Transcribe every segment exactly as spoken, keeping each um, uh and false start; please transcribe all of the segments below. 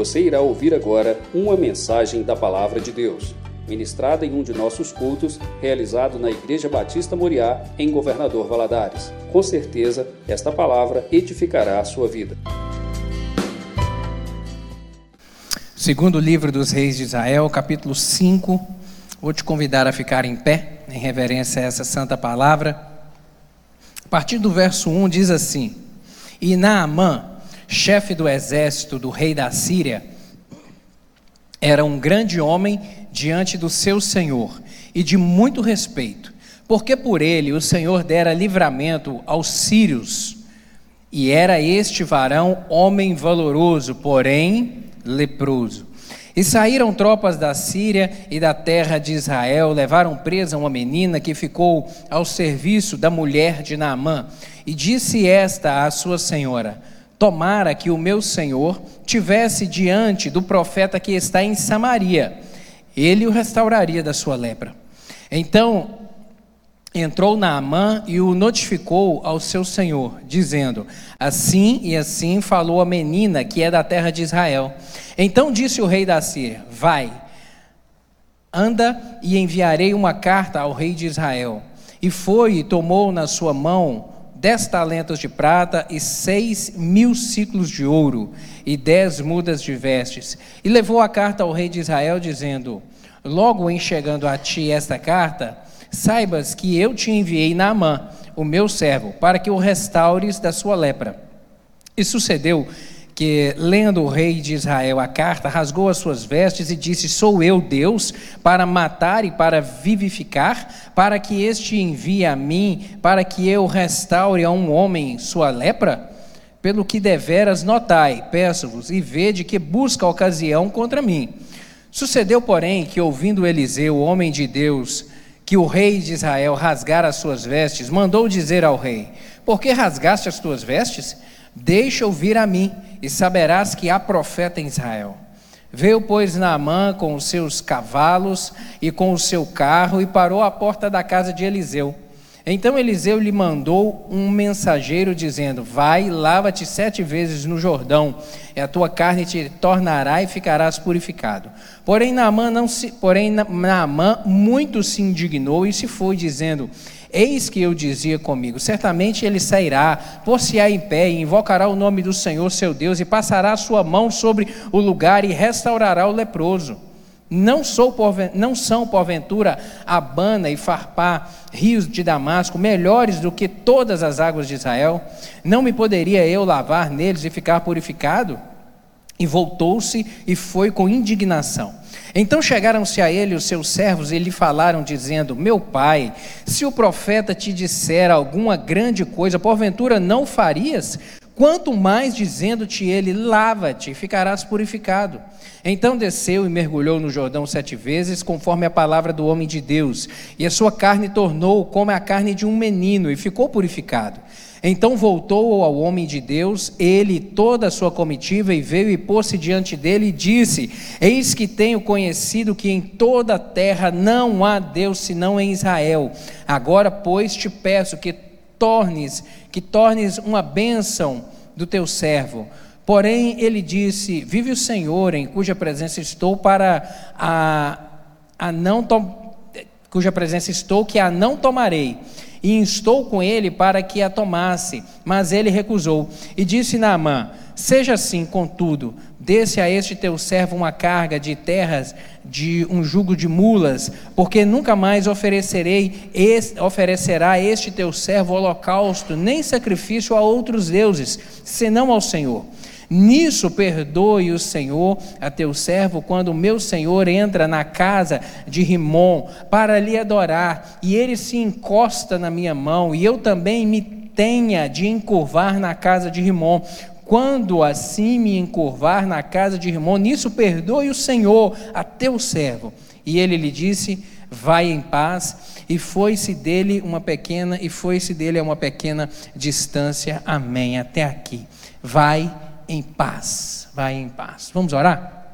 Você irá ouvir agora uma mensagem da Palavra de Deus, ministrada em um de nossos cultos, realizado na Igreja Batista Moriá, em Governador Valadares. Com certeza, esta palavra edificará a sua vida. Segundo livro dos Reis de Israel, capítulo cinco. Vou te convidar a ficar em pé, em reverência a essa santa palavra. A partir do verso um diz assim: E Naamã, chefe do exército do rei da Síria, era um grande homem diante do seu senhor e de muito respeito, porque por ele o Senhor dera livramento aos sírios, e era este varão homem valoroso, porém leproso. E saíram tropas da Síria e da terra de Israel, levaram presa uma menina que ficou ao serviço da mulher de Naamã, e disse esta à sua senhora: Tomara que o meu senhor tivesse diante do profeta que está em Samaria, ele o restauraria da sua lepra. Então entrou Naamã e o notificou ao seu senhor, dizendo: Assim e assim falou a menina que é da terra de Israel. Então disse o rei da Síria: Vai, anda e enviarei uma carta ao rei de Israel. E foi e tomou na sua mão dez talentos de prata e seis mil siclos de ouro e dez mudas de vestes, e levou a carta ao rei de Israel, dizendo: Logo em chegando a ti esta carta, saibas que eu te enviei Naamã, o meu servo, para que o restaures da sua lepra. E sucedeu que, lendo o rei de Israel a carta, rasgou as suas vestes e disse: Sou eu Deus, para matar e para vivificar, para que este envie a mim, para que eu restaure a um homem sua lepra? Pelo que deveras notai, peço-vos, e vede que busca ocasião contra mim. Sucedeu, porém, que, ouvindo Eliseu, homem de Deus, que o rei de Israel rasgara as suas vestes, mandou dizer ao rei: Por que rasgaste as tuas vestes? Deixa-o vir a mim, e saberás que há profeta em Israel. Veio, pois, Naamã com os seus cavalos e com o seu carro, e parou à porta da casa de Eliseu. Então Eliseu lhe mandou um mensageiro, dizendo: Vai, lava-te sete vezes no Jordão, e a tua carne te tornará e ficarás purificado. Porém Naamã, não se, porém, Naamã muito se indignou e se foi, dizendo: Eis que eu dizia comigo, certamente ele sairá, pôr-se-á em pé e invocará o nome do Senhor seu Deus, e passará a sua mão sobre o lugar e restaurará o leproso. Não, sou porven- não são porventura Abana e Farpar, rios de Damasco, melhores do que todas as águas de Israel? Não me poderia eu lavar neles e ficar purificado? E voltou-se e foi com indignação. Então chegaram-se a ele os seus servos e lhe falaram, dizendo: Meu pai, se o profeta te disser alguma grande coisa, porventura não farias? Quanto mais dizendo-te ele: Lava-te e ficarás purificado. Então desceu e mergulhou no Jordão sete vezes, conforme a palavra do homem de Deus, e a sua carne tornou como a carne de um menino, e ficou purificado. Então voltou ao homem de Deus, ele e toda a sua comitiva, e veio e pôs-se diante dele e disse: Eis que tenho conhecido que em toda a terra não há Deus senão em Israel. Agora, pois, te peço que tornes, que tornes uma bênção do teu servo. Porém, ele disse: Vive o Senhor, em cuja presença estou, para a, a não to- cuja presença estou, que a não tomarei. E instou com ele para que a tomasse, mas ele recusou. E disse Naamã: Seja assim, contudo, desse a este teu servo uma carga de terras, de um jugo de mulas, porque nunca mais oferecerei, es, oferecerá este teu servo holocausto, nem sacrifício a outros deuses, senão ao Senhor. Nisso perdoe o Senhor a teu servo, quando o meu senhor entra na casa de Rimon para lhe adorar, e ele se encosta na minha mão, e eu também me tenha de encurvar na casa de Rimon. Quando assim me encurvar na casa de Rimon, nisso perdoe o Senhor a teu servo. E ele lhe disse: Vai em paz. E foi-se dele uma pequena, e foi-se dele a uma pequena distância. Amém. Até aqui. Vai em paz, vai em paz. Vamos orar?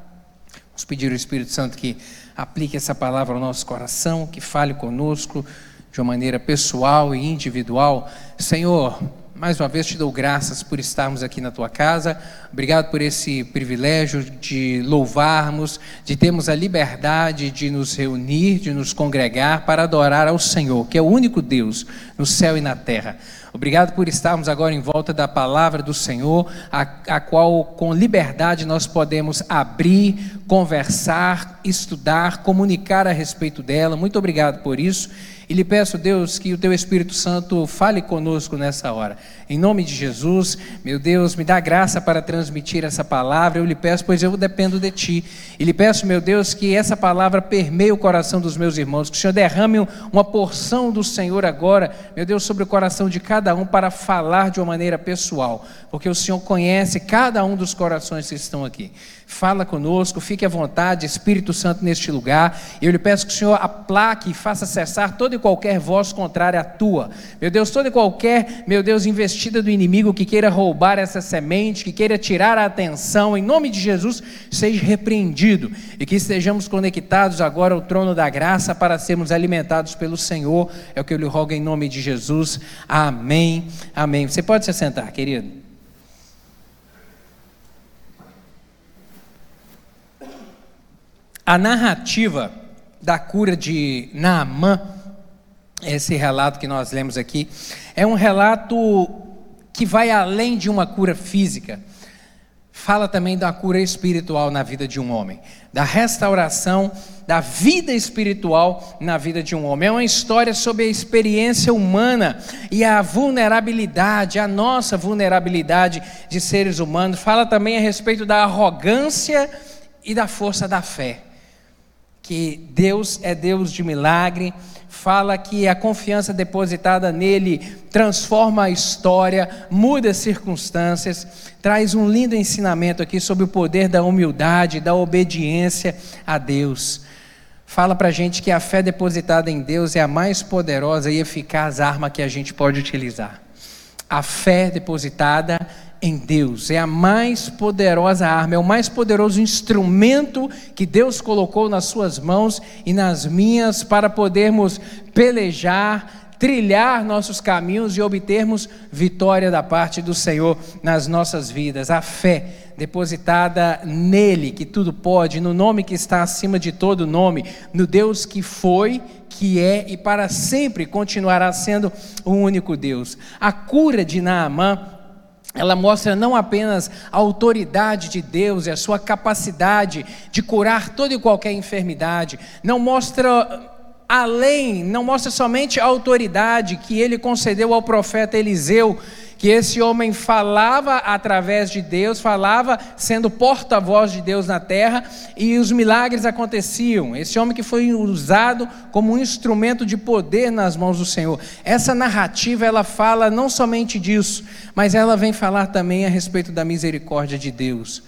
Vamos pedir ao Espírito Santo que aplique essa palavra ao nosso coração, que fale conosco de uma maneira pessoal e individual. Senhor, mais uma vez te dou graças por estarmos aqui na tua casa. Obrigado por esse privilégio de louvarmos, de termos a liberdade de nos reunir, de nos congregar para adorar ao Senhor, que é o único Deus no céu e na terra. Obrigado por estarmos agora em volta da palavra do Senhor, a, a qual com liberdade nós podemos abrir, conversar, estudar, comunicar a respeito dela. Muito obrigado por isso. E lhe peço, Deus, que o teu Espírito Santo fale conosco nessa hora. Em nome de Jesus, meu Deus, me dá graça para transmitir essa palavra. Eu lhe peço, pois eu dependo de ti. E lhe peço, meu Deus, que essa palavra permeie o coração dos meus irmãos. Que o Senhor derrame uma porção do Senhor agora, meu Deus, sobre o coração de cada um para falar de uma maneira pessoal. Porque o Senhor conhece cada um dos corações que estão aqui. Fala conosco, fique à vontade, Espírito Santo, neste lugar. Eu lhe peço que o Senhor aplaque e faça cessar toda e qualquer voz contrária à tua. Meu Deus, toda e qualquer, meu Deus, investida do inimigo que queira roubar essa semente, que queira tirar a atenção, em nome de Jesus, seja repreendido. E que estejamos conectados agora ao trono da graça para sermos alimentados pelo Senhor. É o que eu lhe rogo em nome de Jesus. Amém. Amém. Você pode se sentar, querido. A narrativa da cura de Naamã, esse relato que nós lemos aqui, é um relato que vai além de uma cura física. Fala também da cura espiritual na vida de um homem, da restauração da vida espiritual na vida de um homem. É uma história sobre a experiência humana e a vulnerabilidade, a nossa vulnerabilidade de seres humanos. Fala também a respeito da arrogância e da força da fé. Que Deus é Deus de milagre, fala que a confiança depositada nele transforma a história, muda as circunstâncias, traz um lindo ensinamento aqui sobre o poder da humildade, da obediência a Deus. Fala para a gente que a fé depositada em Deus é a mais poderosa e eficaz arma que a gente pode utilizar. A fé depositada em Deus é a mais poderosa arma, é o mais poderoso instrumento que Deus colocou nas suas mãos e nas minhas para podermos pelejar, trilhar nossos caminhos e obtermos vitória da parte do Senhor nas nossas vidas. A fé depositada nele, que tudo pode, no nome que está acima de todo nome, no Deus que foi, que é e para sempre continuará sendo o único Deus. A cura de Naamã, ela mostra não apenas a autoridade de Deus e a sua capacidade de curar toda e qualquer enfermidade, não mostra além, não mostra somente a autoridade que ele concedeu ao profeta Eliseu, que esse homem falava através de Deus, falava sendo porta-voz de Deus na terra, e os milagres aconteciam. Esse homem que foi usado como um instrumento de poder nas mãos do Senhor. Essa narrativa, ela fala não somente disso, mas ela vem falar também a respeito da misericórdia de Deus.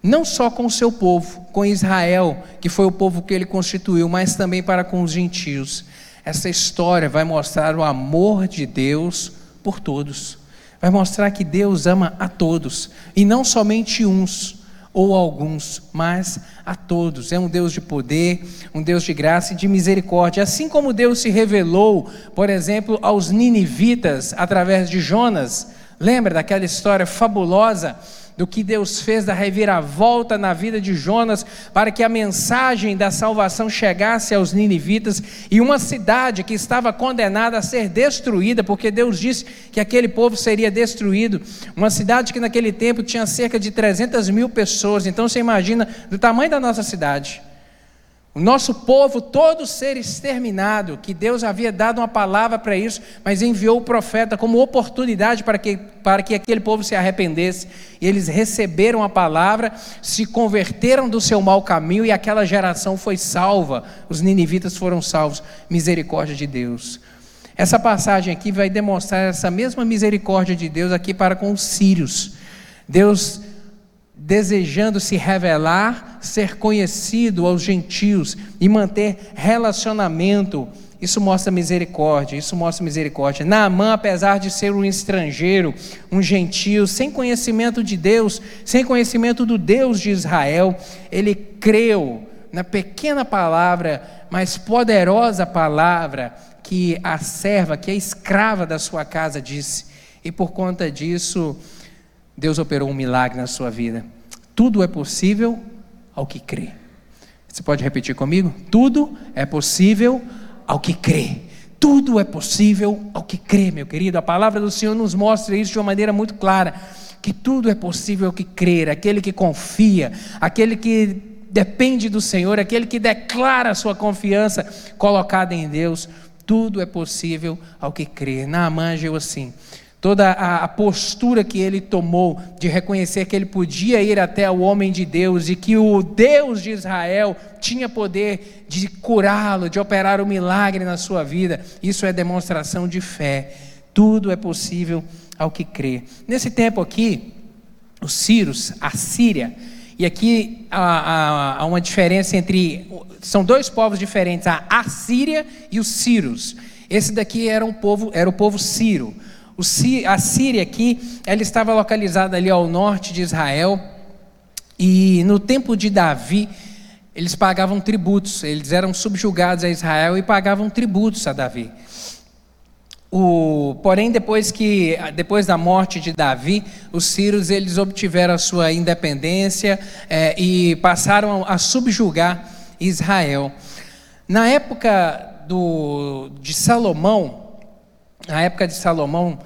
Não só com o seu povo, com Israel, que foi o povo que ele constituiu, mas também para com os gentios. Essa história vai mostrar o amor de Deus por todos. Vai mostrar que Deus ama a todos, e não somente uns ou alguns, mas a todos. É um Deus de poder, um Deus de graça e de misericórdia. Assim como Deus se revelou, por exemplo, aos ninivitas através de Jonas. Lembra daquela história fabulosa do que Deus fez, da reviravolta na vida de Jonas, para que a mensagem da salvação chegasse aos ninivitas, e uma cidade que estava condenada a ser destruída, porque Deus disse que aquele povo seria destruído, uma cidade que naquele tempo tinha cerca de trezentas mil pessoas. Então você imagina do tamanho da nossa cidade, o nosso povo todo ser exterminado, que Deus havia dado uma palavra para isso, mas enviou o profeta como oportunidade para que, para que aquele povo se arrependesse. E eles receberam a palavra, se converteram do seu mau caminho, e aquela geração foi salva. Os ninivitas foram salvos. Misericórdia de Deus. Essa passagem aqui vai demonstrar essa mesma misericórdia de Deus aqui para com os sírios. Deus desejando se revelar, ser conhecido aos gentios e manter relacionamento. Isso mostra misericórdia, isso mostra misericórdia. Naamã, apesar de ser um estrangeiro, um gentio, sem conhecimento de Deus, sem conhecimento do Deus de Israel, ele creu na pequena palavra, mas poderosa palavra, que a serva, que é escrava da sua casa, disse. e por conta disso Deus operou um milagre na sua vida. Tudo é possível ao que crê. Você pode repetir comigo? Tudo é possível ao que crê. Tudo é possível ao que crê, meu querido. A palavra do Senhor nos mostra isso de uma maneira muito clara, que tudo é possível ao que crer, aquele que confia, aquele que depende do Senhor, aquele que declara a sua confiança colocada em Deus. Tudo é possível ao que crer. Naamã agiu assim. Toda a, a postura que ele tomou de reconhecer que ele podia ir até o homem de Deus e que o Deus de Israel tinha poder de curá-lo, de operar um milagre na sua vida, isso é demonstração de fé. Tudo é possível ao que crê. Nesse tempo aqui, os sírios, a Síria, e aqui há, há, há uma diferença entre, são dois povos diferentes, a Assíria e os sírios. Esse daqui era um povo, era o povo sírio. A Síria aqui, ela estava localizada ali ao norte de Israel, e no tempo de Davi, eles pagavam tributos, eles eram subjugados a Israel e pagavam tributos a Davi. O, porém, depois, que, depois da morte de Davi, os sírios eles obtiveram a sua independência é, e passaram a subjugar Israel. Na época do, de Salomão, Na época de Salomão,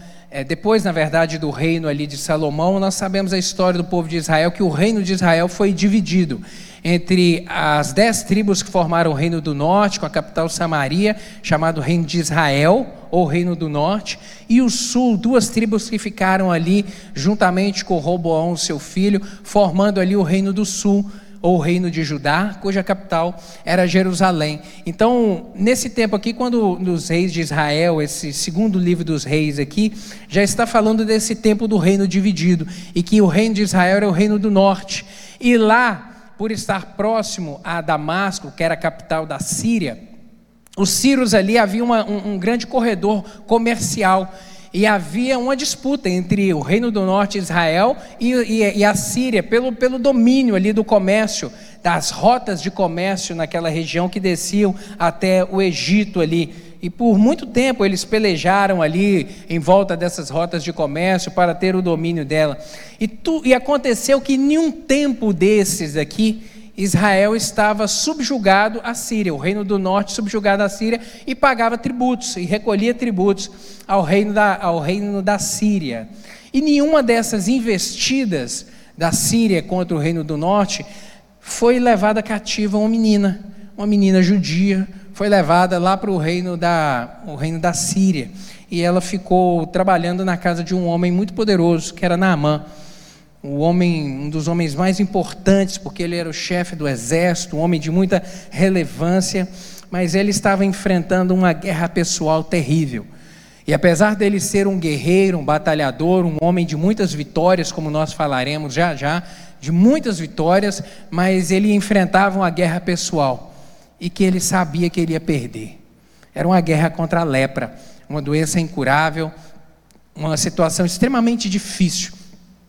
depois na verdade do reino ali de Salomão, nós sabemos a história do povo de Israel, que o reino de Israel foi dividido entre as dez tribos que formaram o reino do norte, com a capital Samaria, chamado reino de Israel, ou reino do norte, e o sul, duas tribos que ficaram ali, juntamente com Roboão, seu filho, formando ali o reino do sul, ou reino de Judá, cuja capital era Jerusalém. Então, nesse tempo aqui, quando nos reis de Israel, esse segundo livro dos reis aqui, já está falando desse tempo do reino dividido, e que o reino de Israel era o reino do norte. E lá, por estar próximo a Damasco, que era a capital da Síria, os sírios ali, havia uma, um, um grande corredor comercial, e havia uma disputa entre o reino do norte, Israel, e, e, e a Síria, pelo, pelo domínio ali do comércio, das rotas de comércio naquela região que desciam até o Egito ali. E por muito tempo eles pelejaram ali em volta dessas rotas de comércio para ter o domínio dela. E, tu, e aconteceu que em um tempo desses aqui, Israel estava subjugado à Síria, o reino do norte subjugado à Síria, e pagava tributos, e recolhia tributos ao reino da, ao reino da Síria. E nenhuma dessas investidas da Síria contra o reino do norte foi levada cativa uma menina, uma menina judia, foi levada lá para o reino da, o reino da Síria, e ela ficou trabalhando na casa de um homem muito poderoso, que era Naamã. O homem, um dos homens mais importantes, porque ele era o chefe do exército, um homem de muita relevância, mas ele estava enfrentando uma guerra pessoal terrível. E apesar dele ser um guerreiro, um batalhador, um homem de muitas vitórias, como nós falaremos já já, de muitas vitórias, mas ele enfrentava uma guerra pessoal, e que ele sabia que ele ia perder. Era uma guerra contra a lepra, uma doença incurável, uma situação extremamente difícil.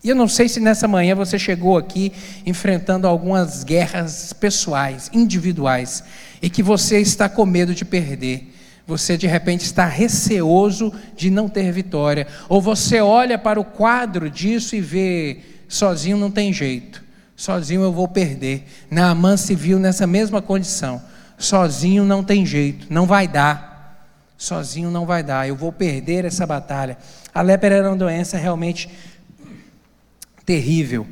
E eu não sei se nessa manhã você chegou aqui enfrentando algumas guerras pessoais, individuais, e que você está com medo de perder, você de repente está receoso de não ter vitória, ou você olha para o quadro disso e vê, sozinho não tem jeito, sozinho eu vou perder. Naamã se viu nessa mesma condição, sozinho não tem jeito, não vai dar. Sozinho não vai dar, eu vou perder essa batalha. A lepra era uma doença realmente terrível.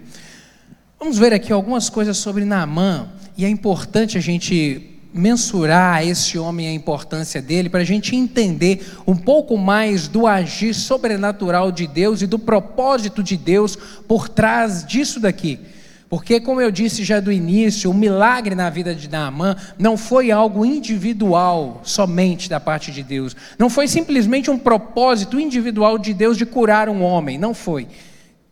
Vamos ver aqui algumas coisas sobre Naamã, e é importante a gente mensurar esse homem, a importância dele, para a gente entender um pouco mais do agir sobrenatural de Deus e do propósito de Deus por trás disso daqui. Porque, como eu disse já do início, o milagre na vida de Naamã não foi algo individual somente da parte de Deus, não foi simplesmente um propósito individual de Deus de curar um homem, não foi.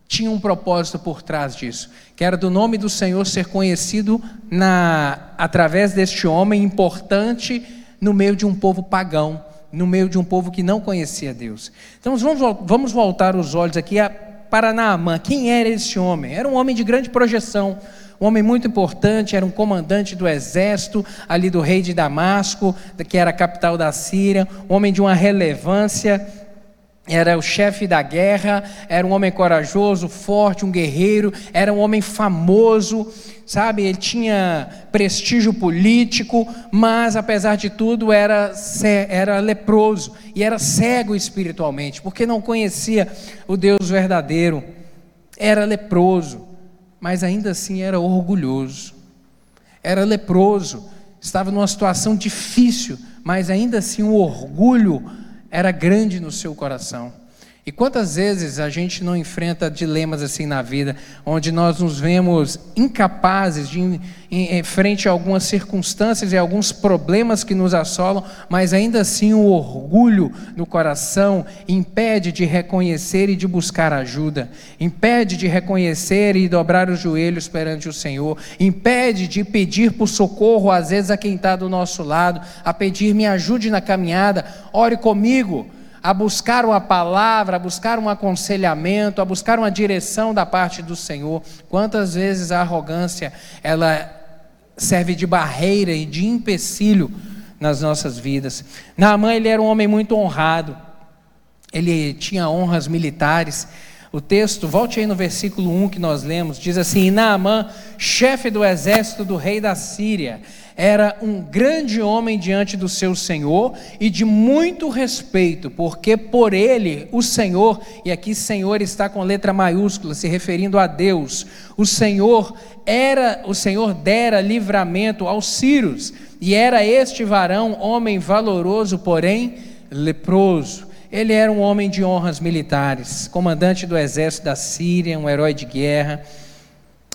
Tinha um propósito por trás disso, que era do nome do Senhor ser conhecido na, através deste homem importante no meio de um povo pagão, no meio de um povo que não conhecia Deus. Então vamos, vamos voltar os olhos aqui a, para Naamã. Quem era esse homem? Era um homem de grande projeção, um homem muito importante, era um comandante do exército ali do rei de Damasco, que era a capital da Síria, um homem de uma relevância era o chefe da guerra, era um homem corajoso, forte, um guerreiro, era um homem famoso, sabe? Ele tinha prestígio político, mas apesar de tudo era, era leproso e era cego espiritualmente, porque não conhecia o Deus verdadeiro, era leproso, mas ainda assim era orgulhoso, era leproso, estava numa situação difícil, mas ainda assim o orgulho era grande no seu coração. E quantas vezes a gente não enfrenta dilemas assim na vida, onde nós nos vemos incapazes de em, em frente a algumas circunstâncias e alguns problemas que nos assolam, mas ainda assim o orgulho no coração impede de reconhecer e de buscar ajuda, impede de reconhecer e dobrar os joelhos perante o Senhor, impede de pedir por socorro, às vezes a quem está do nosso lado, a pedir me ajude na caminhada, ore comigo, a buscar uma palavra, a buscar um aconselhamento, a buscar uma direção da parte do Senhor. Quantas vezes a arrogância, ela serve de barreira e de empecilho nas nossas vidas. Naamã, ele era um homem muito honrado, ele tinha honras militares. O texto, volte aí no versículo um que nós lemos, diz assim: Naamã, chefe do exército do rei da Síria, era um grande homem diante do seu Senhor e de muito respeito, porque por ele o Senhor, e aqui Senhor está com letra maiúscula, se referindo a Deus, o Senhor era, o Senhor dera livramento aos sírios, e era este varão homem valoroso, porém leproso. Ele era um homem de honras militares, comandante do exército da Síria, um herói de guerra.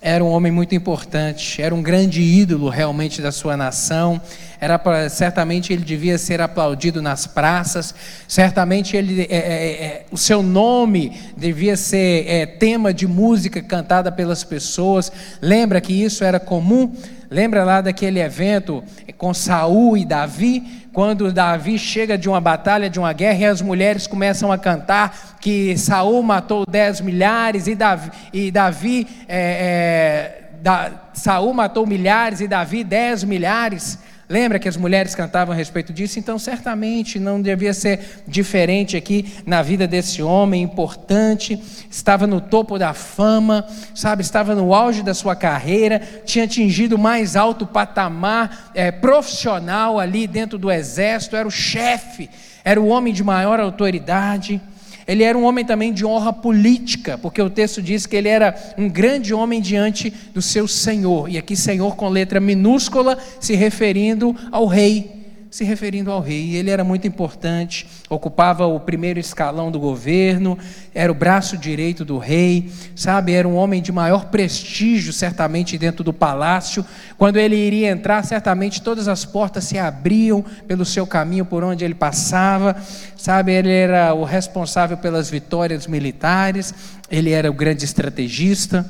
Era um homem muito importante, era um grande ídolo realmente da sua nação, era, certamente ele devia ser aplaudido nas praças, certamente ele, é, é, é, o seu nome devia ser é, tema de música cantada pelas pessoas. Lembra que isso era comum? Lembra lá daquele evento com Saul e Davi, quando Davi chega de uma batalha, de uma guerra, e as mulheres começam a cantar que Saul matou dez milhares e Davi, e Davi é, é, da, Saul matou milhares e Davi dez milhares. Lembra que as mulheres cantavam a respeito disso? Então certamente não devia ser diferente aqui na vida desse homem importante, estava no topo da fama, sabe, estava no auge da sua carreira, tinha atingido o mais alto patamar é, profissional ali dentro do exército, era o chefe, era o homem de maior autoridade. Ele era um homem também de honra política, porque o texto diz que ele era um grande homem diante do seu Senhor, e aqui Senhor com letra minúscula, se referindo ao rei, se referindo ao rei. Ele era muito importante, ocupava o primeiro escalão do governo, era o braço direito do rei, sabe, era um homem de maior prestígio, certamente dentro do palácio. Quando ele iria entrar, certamente todas as portas se abriam pelo seu caminho, por onde ele passava, sabe, ele era o responsável pelas vitórias militares, ele era o grande estrategista,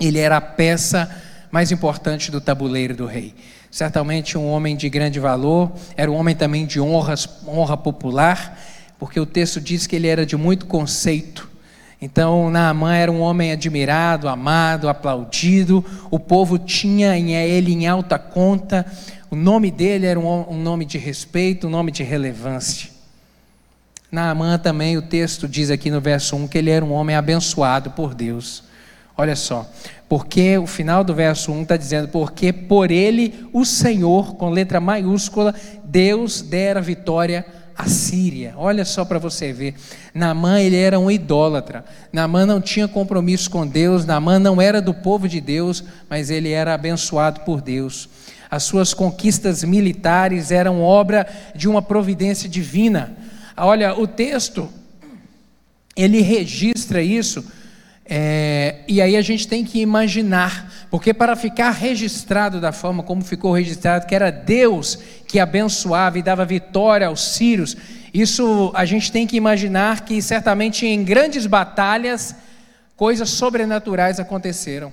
ele era a peça mais importante do tabuleiro do rei. Certamente um homem de grande valor, era um homem também de honras, honra popular, porque o texto diz que ele era de muito conceito. Então Naamã era um homem admirado, amado, aplaudido, o povo tinha ele em alta conta, o nome dele era um, um nome de respeito, um nome de relevância. Naamã também, o texto diz aqui no verso um, que ele era um homem abençoado por Deus. Olha só, porque o final do verso um está dizendo, porque por ele o Senhor, com letra maiúscula, Deus dera vitória à Síria. Olha só para você ver, Naamã ele era um idólatra, Naamã não tinha compromisso com Deus, Naamã não era do povo de Deus, mas ele era abençoado por Deus. As suas conquistas militares eram obra de uma providência divina. Olha, o texto, ele registra isso, É, e aí a gente tem que imaginar, porque para ficar registrado da forma como ficou registrado, que era Deus que abençoava e dava vitória aos sírios, isso a gente tem que imaginar que certamente em grandes batalhas, coisas sobrenaturais aconteceram.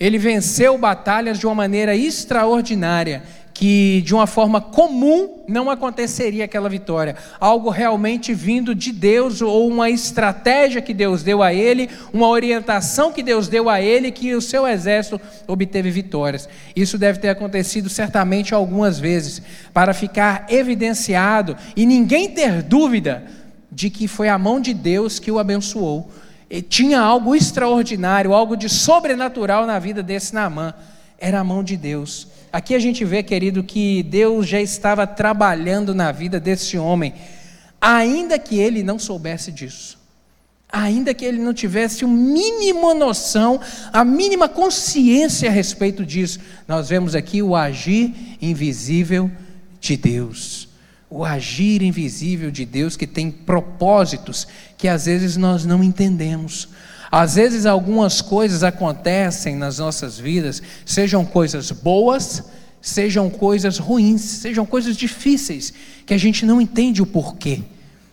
Ele venceu batalhas de uma maneira extraordinária, que de uma forma comum não aconteceria aquela vitória, algo realmente vindo de Deus, ou uma estratégia que Deus deu a ele, uma orientação que Deus deu a ele, que o seu exército obteve vitórias. Isso deve ter acontecido certamente algumas vezes, para ficar evidenciado, e ninguém ter dúvida de que foi a mão de Deus que o abençoou. E tinha algo extraordinário, algo de sobrenatural na vida desse Naamã. Era a mão de Deus. Aqui a gente vê, querido, que Deus já estava trabalhando na vida desse homem, ainda que ele não soubesse disso, ainda que ele não tivesse o mínimo noção, a mínima consciência a respeito disso. Nós vemos aqui o agir invisível de Deus, o agir invisível de Deus, que tem propósitos que às vezes nós não entendemos. Às vezes algumas coisas acontecem nas nossas vidas, sejam coisas boas, sejam coisas ruins, sejam coisas difíceis, que a gente não entende o porquê,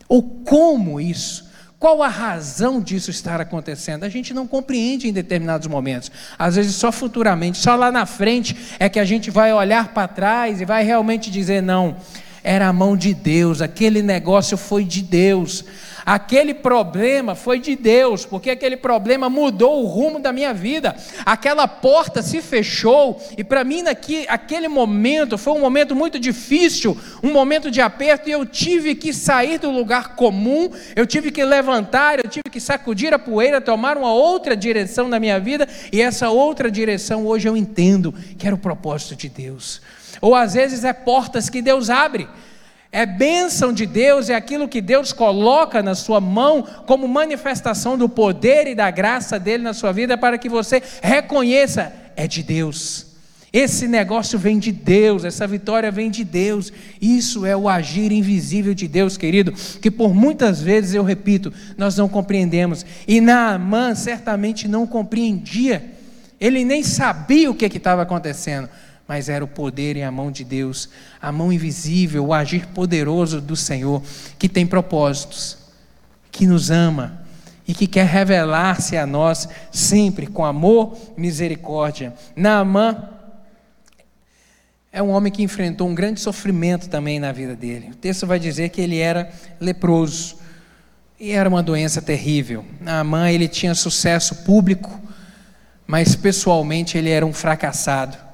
ou como isso, qual a razão disso estar acontecendo. A gente não compreende em determinados momentos, às vezes só futuramente, só lá na frente é que a gente vai olhar para trás e vai realmente dizer: não, era a mão de Deus, aquele negócio foi de Deus, aquele problema foi de Deus, porque aquele problema mudou o rumo da minha vida, aquela porta se fechou, e para mim naquele, aquele momento foi um momento muito difícil, um momento de aperto, e eu tive que sair do lugar comum, eu tive que levantar, eu tive que sacudir a poeira, tomar uma outra direção na minha vida, e essa outra direção hoje eu entendo que era o propósito de Deus. Ou às vezes é portas que Deus abre, é bênção de Deus, é aquilo que Deus coloca na sua mão como manifestação do poder e da graça dele na sua vida, para que você reconheça: é de Deus, esse negócio vem de Deus, essa vitória vem de Deus. Isso é o agir invisível de Deus, querido, que por muitas vezes, eu repito, nós não compreendemos, e Naamã certamente não compreendia, ele nem sabia o que estava acontecendo, mas era o poder e a mão de Deus, a mão invisível, o agir poderoso do Senhor, que tem propósitos, que nos ama e que quer revelar-se a nós sempre com amor, misericórdia. Naamã é um homem que enfrentou um grande sofrimento também na vida dele. O texto vai dizer que ele era leproso, e era uma doença terrível. Naamã, ele tinha sucesso público, mas pessoalmente ele era um fracassado.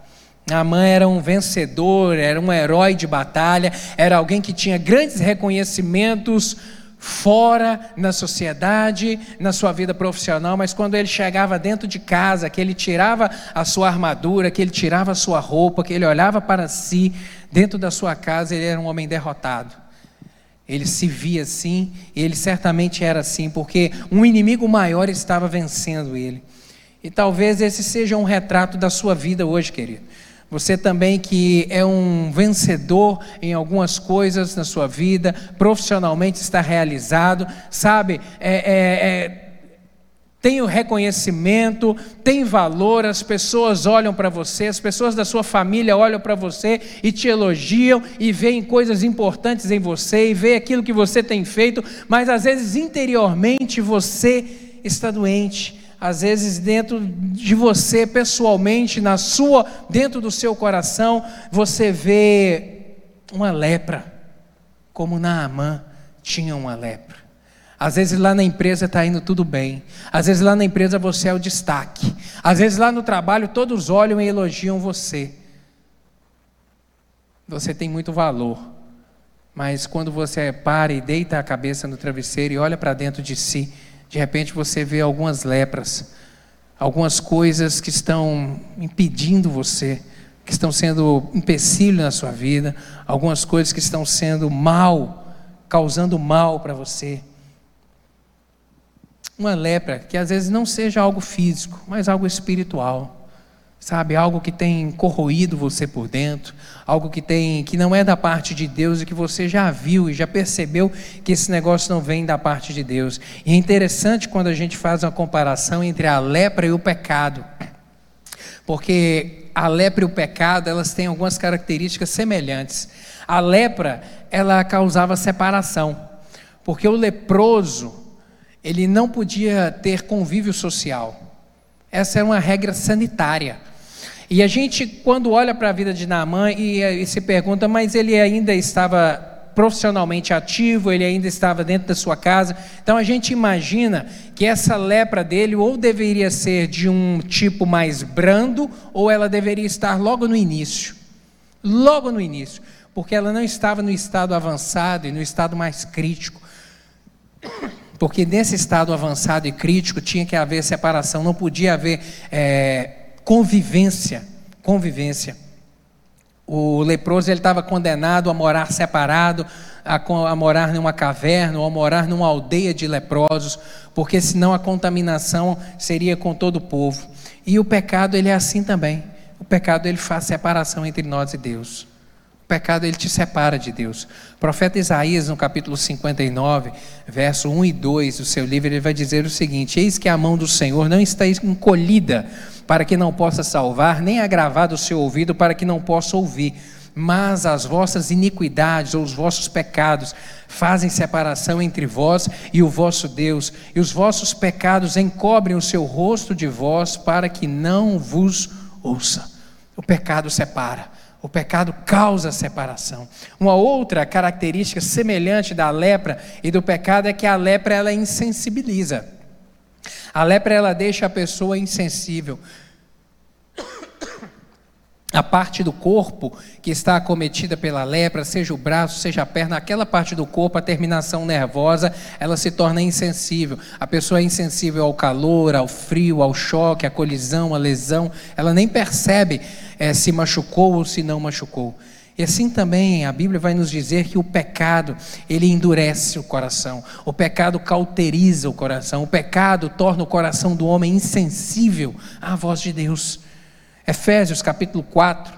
Naamã era um vencedor, era um herói de batalha, era alguém que tinha grandes reconhecimentos fora, na sociedade, na sua vida profissional, mas quando ele chegava dentro de casa, que ele tirava a sua armadura, que ele tirava a sua roupa, que ele olhava para si, dentro da sua casa, ele era um homem derrotado. Ele se via assim, e ele certamente era assim, porque um inimigo maior estava vencendo ele. E talvez esse seja um retrato da sua vida hoje, querido. Você também, que é um vencedor em algumas coisas na sua vida, profissionalmente está realizado, sabe, é, é, é, tem o reconhecimento, tem valor, as pessoas olham para você, as pessoas da sua família olham para você e te elogiam, e veem coisas importantes em você, e veem aquilo que você tem feito, mas às vezes interiormente você está doente. Às vezes dentro de você, pessoalmente, na sua, dentro do seu coração, você vê uma lepra, como Naamã tinha uma lepra. Às vezes lá na empresa está indo tudo bem, às vezes lá na empresa você é o destaque, às vezes lá no trabalho todos olham e elogiam você. Você tem muito valor, mas quando você para e deita a cabeça no travesseiro e olha para dentro de si, de repente você vê algumas lepras, algumas coisas que estão impedindo você, que estão sendo empecilho na sua vida, algumas coisas que estão sendo mal, causando mal para você. Uma lepra que às vezes não seja algo físico, mas algo espiritual, sabe, algo que tem corroído você por dentro, algo que tem, que não é da parte de Deus, e que você já viu e já percebeu que esse negócio não vem da parte de Deus. E é interessante quando a gente faz uma comparação entre a lepra e o pecado, porque a lepra e o pecado, elas têm algumas características semelhantes. A lepra, ela causava separação, porque o leproso, ele não podia ter convívio social, essa era uma regra sanitária. E a gente, quando olha para a vida de Naamã e, e se pergunta, mas ele ainda estava profissionalmente ativo, ele ainda estava dentro da sua casa, então a gente imagina que essa lepra dele ou deveria ser de um tipo mais brando, ou ela deveria estar logo no início, logo no início, porque ela não estava no estado avançado e no estado mais crítico. Porque nesse estado avançado e crítico tinha que haver separação, não podia haver é, convivência, convivência. O leproso ele estava condenado a morar separado, a, a morar numa caverna ou a morar numa aldeia de leprosos, porque senão a contaminação seria com todo o povo. E o pecado ele é assim também. O pecado ele faz separação entre nós e Deus. O pecado ele te separa de Deus. O profeta Isaías, no capítulo cinquenta e nove, verso um e dois do seu livro, ele vai dizer o seguinte: eis que a mão do Senhor não está encolhida para que não possa salvar, nem agravado o seu ouvido para que não possa ouvir, mas as vossas iniquidades ou os vossos pecados fazem separação entre vós e o vosso Deus, e os vossos pecados encobrem o seu rosto de vós para que não vos ouça. O pecado separa. O pecado causa separação. Uma outra característica semelhante da lepra e do pecado é que a lepra ela insensibiliza. A lepra ela deixa a pessoa insensível. A parte do corpo que está acometida pela lepra, seja o braço, seja a perna, aquela parte do corpo, a terminação nervosa, ela se torna insensível. A pessoa é insensível ao calor, ao frio, ao choque, à colisão, à lesão. Ela nem percebe É, se machucou ou se não machucou. E assim também a Bíblia vai nos dizer que o pecado, ele endurece o coração, o pecado cauteriza o coração, o pecado torna o coração do homem insensível à voz de Deus. Efésios capítulo quatro,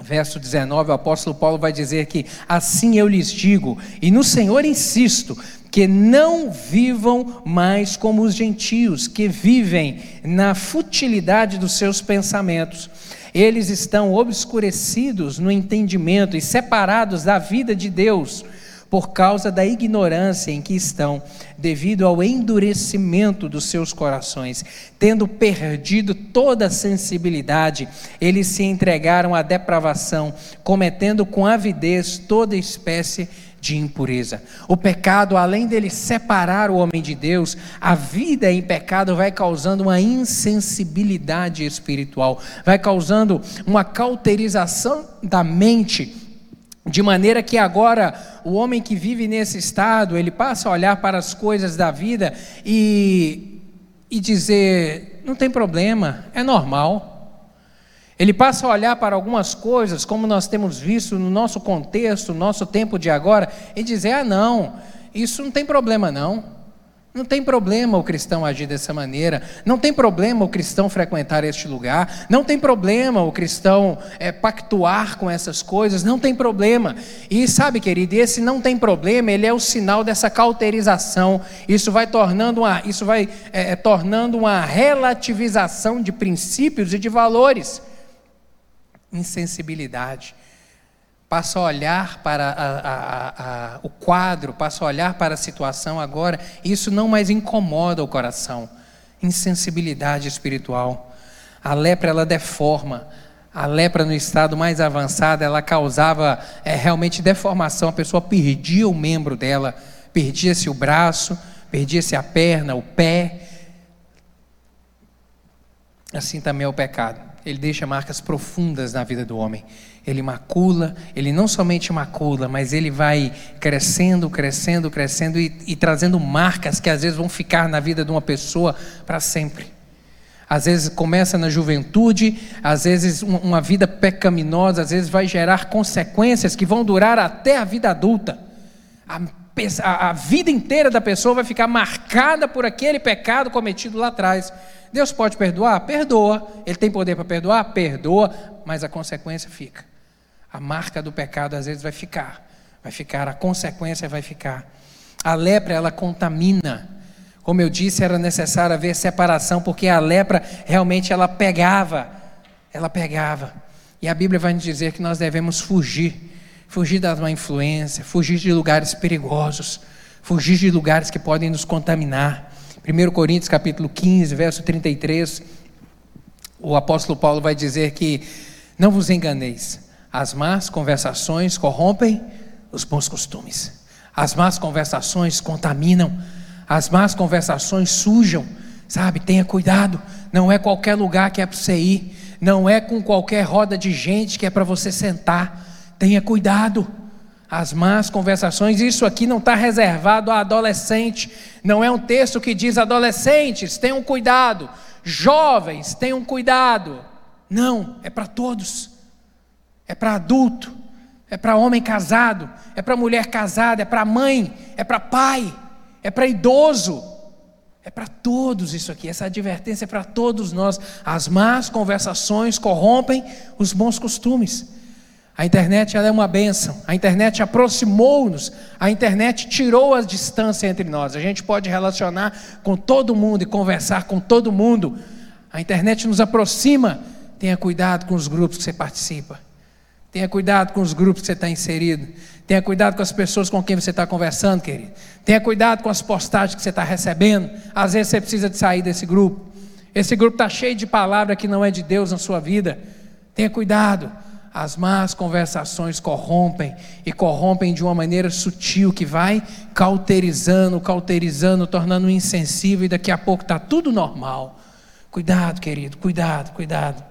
verso dezenove, o apóstolo Paulo vai dizer que assim eu lhes digo, e no Senhor insisto, que não vivam mais como os gentios, que vivem na futilidade dos seus pensamentos. Eles estão obscurecidos no entendimento e separados da vida de Deus por causa da ignorância em que estão, devido ao endurecimento dos seus corações. Tendo perdido toda a sensibilidade, eles se entregaram à depravação, cometendo com avidez toda espécie de impureza. O pecado, além dele separar o homem de Deus, a vida em pecado vai causando uma insensibilidade espiritual, vai causando uma cauterização da mente, de maneira que agora o homem que vive nesse estado, ele passa a olhar para as coisas da vida e, e dizer, não tem problema, é normal. Ele passa a olhar para algumas coisas, como nós temos visto no nosso contexto, no nosso tempo de agora, e dizer, ah não, isso não tem problema não. Não tem problema o cristão agir dessa maneira, não tem problema o cristão frequentar este lugar, não tem problema o cristão é, pactuar com essas coisas, não tem problema. E sabe, querido, esse não tem problema, ele é o sinal dessa cauterização. Isso vai tornando uma, isso vai, é, tornando uma relativização de princípios e de valores. Insensibilidade, passa a olhar para a, a, a, a, o quadro, passa a olhar para a situação agora, isso não mais incomoda o coração. Insensibilidade espiritual, a lepra ela deforma, a lepra no estado mais avançado ela causava é, realmente deformação, a pessoa perdia o membro dela, perdia-se o braço, perdia-se a perna, o pé. Assim também é o pecado. Ele deixa marcas profundas na vida do homem. Ele macula, ele não somente macula, mas ele vai crescendo, crescendo, crescendo e, e trazendo marcas que às vezes vão ficar na vida de uma pessoa para sempre. Às vezes começa na juventude, às vezes uma vida pecaminosa, às vezes vai gerar consequências que vão durar até a vida adulta. A, a, a vida inteira da pessoa vai ficar marcada por aquele pecado cometido lá atrás. Deus pode perdoar? Perdoa. Ele tem poder para perdoar? Perdoa. Mas a consequência fica. A marca do pecado às vezes vai ficar. Vai ficar, a consequência vai ficar. A lepra, ela contamina. Como eu disse, era necessário haver separação, porque a lepra realmente ela pegava. Ela pegava. E a Bíblia vai nos dizer que nós devemos fugir. Fugir da má influência, fugir de lugares perigosos, fugir de lugares que podem nos contaminar. primeiro Coríntios capítulo quinze, verso trinta e três, o apóstolo Paulo vai dizer que não vos enganeis, as más conversações corrompem os bons costumes, as más conversações contaminam, as más conversações sujam, sabe, tenha cuidado, não é qualquer lugar que é para você ir, não é com qualquer roda de gente que é para você sentar, tenha cuidado. as más conversações. Isso aqui não está reservado a adolescente, não é um texto que diz adolescentes, tenham cuidado, jovens, tenham cuidado. Não, é para todos, é para adulto, é para homem casado, é para mulher casada, é para mãe, é para pai, é para idoso, é para todos isso aqui, essa advertência é para todos nós. As más conversações corrompem os bons costumes. A internet, ela é uma bênção, a internet aproximou-nos, a internet tirou a distância entre nós, a gente pode relacionar com todo mundo e conversar com todo mundo, a internet nos aproxima. Tenha cuidado com os grupos que você participa, tenha cuidado com os grupos que você está inserido, tenha cuidado com as pessoas com quem você está conversando, querido, tenha cuidado com as postagens que você está recebendo, às vezes você precisa de sair desse grupo, esse grupo está cheio de palavra que não é de Deus na sua vida, tenha cuidado. As más conversações corrompem, e corrompem de uma maneira sutil, que vai cauterizando, cauterizando, tornando insensível, e daqui a pouco está tudo normal. Cuidado, querido, cuidado, cuidado.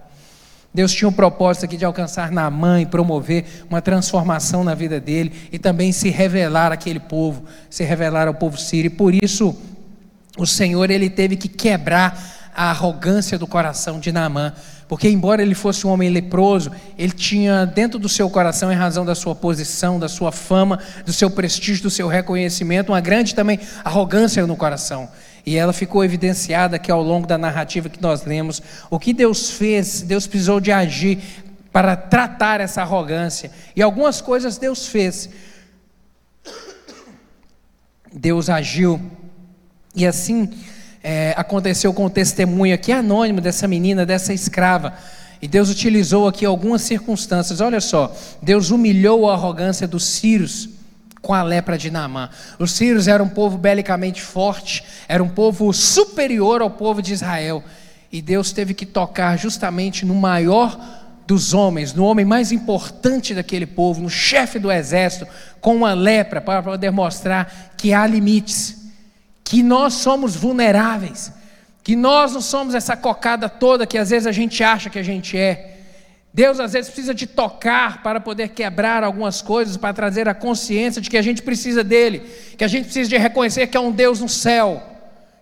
Deus tinha um propósito aqui de alcançar Naamã e promover uma transformação na vida dele, e também se revelar àquele povo, se revelar ao povo sírio, e por isso o Senhor, ele teve que quebrar a arrogância do coração de Naamã, porque embora ele fosse um homem leproso, ele tinha dentro do seu coração, em razão da sua posição, da sua fama, do seu prestígio, do seu reconhecimento, uma grande também arrogância no coração, e ela ficou evidenciada aqui ao longo da narrativa que nós lemos. O que Deus fez, Deus precisou de agir para tratar essa arrogância, e algumas coisas Deus fez, Deus agiu, e assim É, aconteceu com o testemunho aqui anônimo dessa menina, dessa escrava, e Deus utilizou aqui algumas circunstâncias. Olha só, Deus humilhou a arrogância dos sírios com a lepra de Naamã. Os sírios eram um povo belicamente forte, era um povo superior ao povo de Israel, e Deus teve que tocar justamente no maior dos homens, no homem mais importante daquele povo, no chefe do exército, com uma lepra, para poder mostrar que há limites, que nós somos vulneráveis, que nós não somos essa cocada toda que às vezes a gente acha que a gente é. Deus às vezes precisa de tocar para poder quebrar algumas coisas, para trazer a consciência de que a gente precisa dele, que a gente precisa de reconhecer que há um Deus no céu,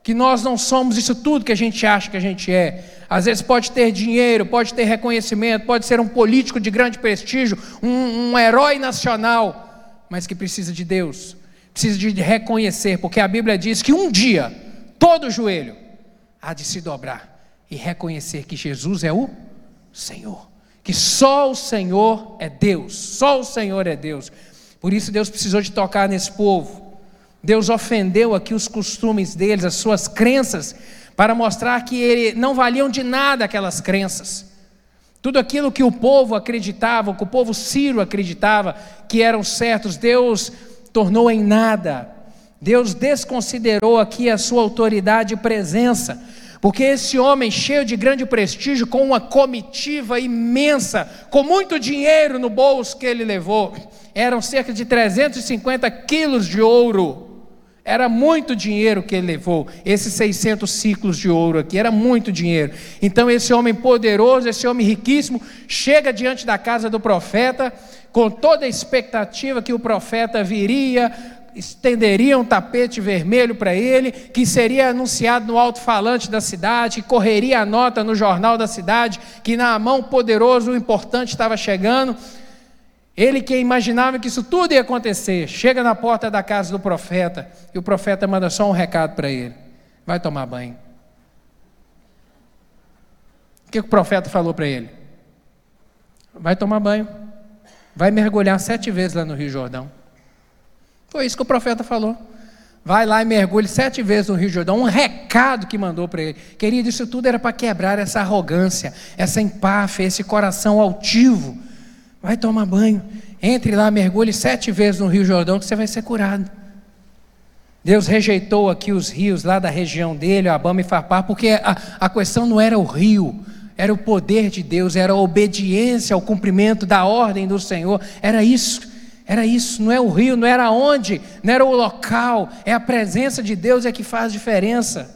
que nós não somos isso tudo que a gente acha que a gente é. Às vezes pode ter dinheiro, pode ter reconhecimento, pode ser um político de grande prestígio, um, um herói nacional, mas que precisa de Deus, precisa de reconhecer, porque a Bíblia diz que um dia, todo joelho há de se dobrar e reconhecer que Jesus é o Senhor, que só o Senhor é Deus, só o Senhor é Deus. Por isso Deus precisou de tocar nesse povo. Deus ofendeu aqui os costumes deles, as suas crenças, para mostrar que ele, não valiam de nada aquelas crenças. Tudo aquilo que o povo acreditava, que o povo sírio acreditava, que eram certos, Deus tornou em nada. Deus desconsiderou aqui a sua autoridade e presença, porque esse homem cheio de grande prestígio, com uma comitiva imensa, com muito dinheiro no bolso que ele levou, eram cerca de trezentos e cinquenta quilos de ouro, era muito dinheiro que ele levou, esses seiscentos siclos de ouro aqui, era muito dinheiro. Então esse homem poderoso, esse homem riquíssimo, chega diante da casa do profeta, com toda a expectativa que o profeta viria, estenderia um tapete vermelho para ele, que seria anunciado no alto-falante da cidade, que correria a nota no jornal da cidade, que Naamã, o poderoso, o importante, estava chegando. Ele que imaginava que isso tudo ia acontecer, chega na porta da casa do profeta, e o profeta manda só um recado para ele: vai tomar banho. O que o profeta falou para ele? Vai tomar banho, vai mergulhar sete vezes lá no Rio Jordão. Foi isso que o profeta falou. Vai lá e mergulhe sete vezes no Rio Jordão, um recado que mandou para ele. Querido, isso tudo era para quebrar essa arrogância, essa empáfia, esse coração altivo. Vai tomar banho, entre lá, mergulhe sete vezes no Rio Jordão, que você vai ser curado. Deus rejeitou aqui os rios lá da região dele, Abana e Farpar, porque a, a questão não era o rio, era o poder de Deus, era a obediência ao cumprimento da ordem do Senhor, era isso, era isso, não é o rio, não era onde, não era o local, é a presença de Deus é que faz diferença.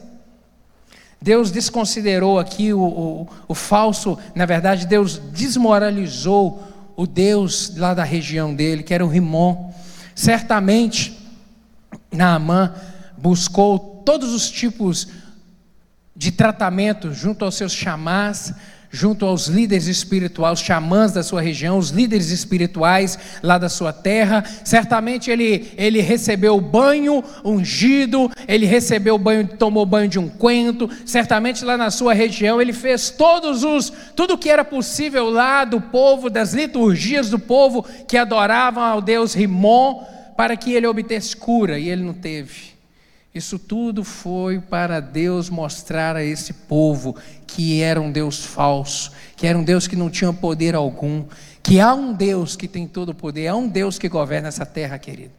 Deus desconsiderou aqui o, o, o falso, na verdade Deus desmoralizou o Deus lá da região dele, que era o Rimon, Certamente, Naamã buscou todos os tipos de tratamento junto aos seus xamãs, junto aos líderes espirituais, os xamãs da sua região, os líderes espirituais lá da sua terra. Certamente ele, ele recebeu banho ungido, ele recebeu banho, tomou banho de unguento. Certamente lá na sua região ele fez todos os, tudo o que era possível lá do povo, das liturgias do povo que adoravam ao deus Rimon, para que ele obtesse cura, e ele não teve. Isso tudo foi para Deus mostrar a esse povo que era um Deus falso, que era um Deus que não tinha poder algum, que há um Deus que tem todo o poder, há um Deus que governa essa terra, querido.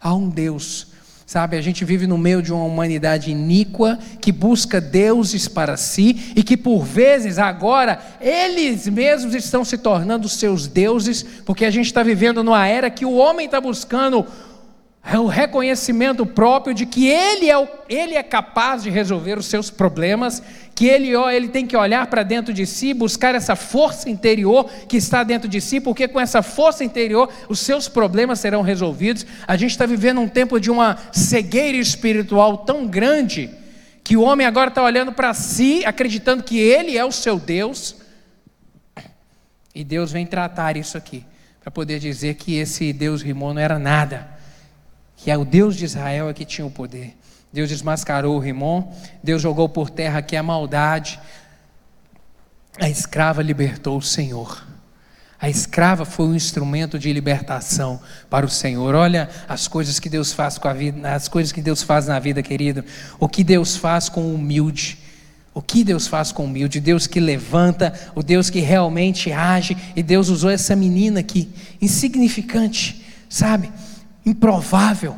Há um Deus, sabe, a gente vive no meio de uma humanidade iníqua, que busca deuses para si, e que por vezes agora, eles mesmos estão se tornando seus deuses, porque a gente está vivendo numa era que o homem está buscando é o reconhecimento próprio de que ele é, o, ele é capaz de resolver os seus problemas, que ele, ó, ele tem que olhar para dentro de si, buscar essa força interior que está dentro de si, porque com essa força interior os seus problemas serão resolvidos. A gente está vivendo um tempo de uma cegueira espiritual tão grande, que o homem agora está olhando para si, acreditando que ele é o seu Deus, e Deus vem tratar isso aqui, para poder dizer que esse Deus Rimon não era nada, que é o Deus de Israel é que tinha o poder. Deus desmascarou o Rimon, Deus jogou por terra aqui a maldade, a escrava libertou o Senhor, a escrava foi um instrumento de libertação para o Senhor. Olha as coisas que Deus faz com a vida, as coisas que Deus faz na vida, querido, o que Deus faz com o humilde, o que Deus faz com o humilde, Deus que levanta, o Deus que realmente age, e Deus usou essa menina aqui, insignificante, sabe, improvável,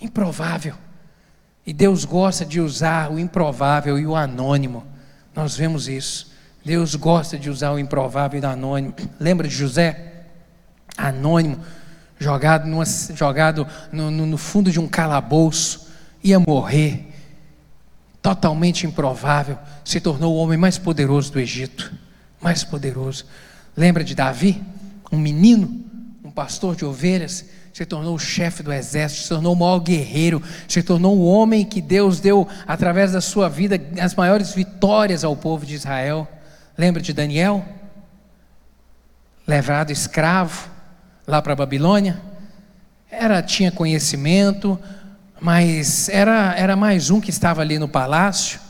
improvável, e Deus gosta de usar o improvável e o anônimo. Nós vemos isso, Deus gosta de usar o improvável e o anônimo. Lembra de José? Anônimo, jogado, numa, jogado no, no, no fundo de um calabouço, ia morrer, totalmente improvável, se tornou o homem mais poderoso do Egito, mais poderoso. Lembra de Davi? Um menino, um pastor de ovelhas, se tornou o chefe do exército, se tornou o maior guerreiro, se tornou o homem que Deus deu, através da sua vida, as maiores vitórias ao povo de Israel. Lembra de Daniel? Levado escravo lá para a Babilônia, era, tinha conhecimento, mas era, era mais um que estava ali no palácio,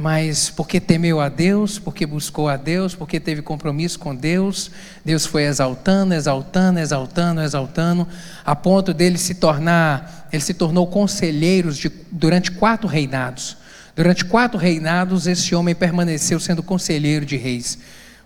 mas porque temeu a Deus, porque buscou a Deus, porque teve compromisso com Deus, Deus foi exaltando, exaltando, exaltando, exaltando, a ponto dele se tornar, ele se tornou conselheiro de, durante quatro reinados, durante quatro reinados esse homem permaneceu sendo conselheiro de reis,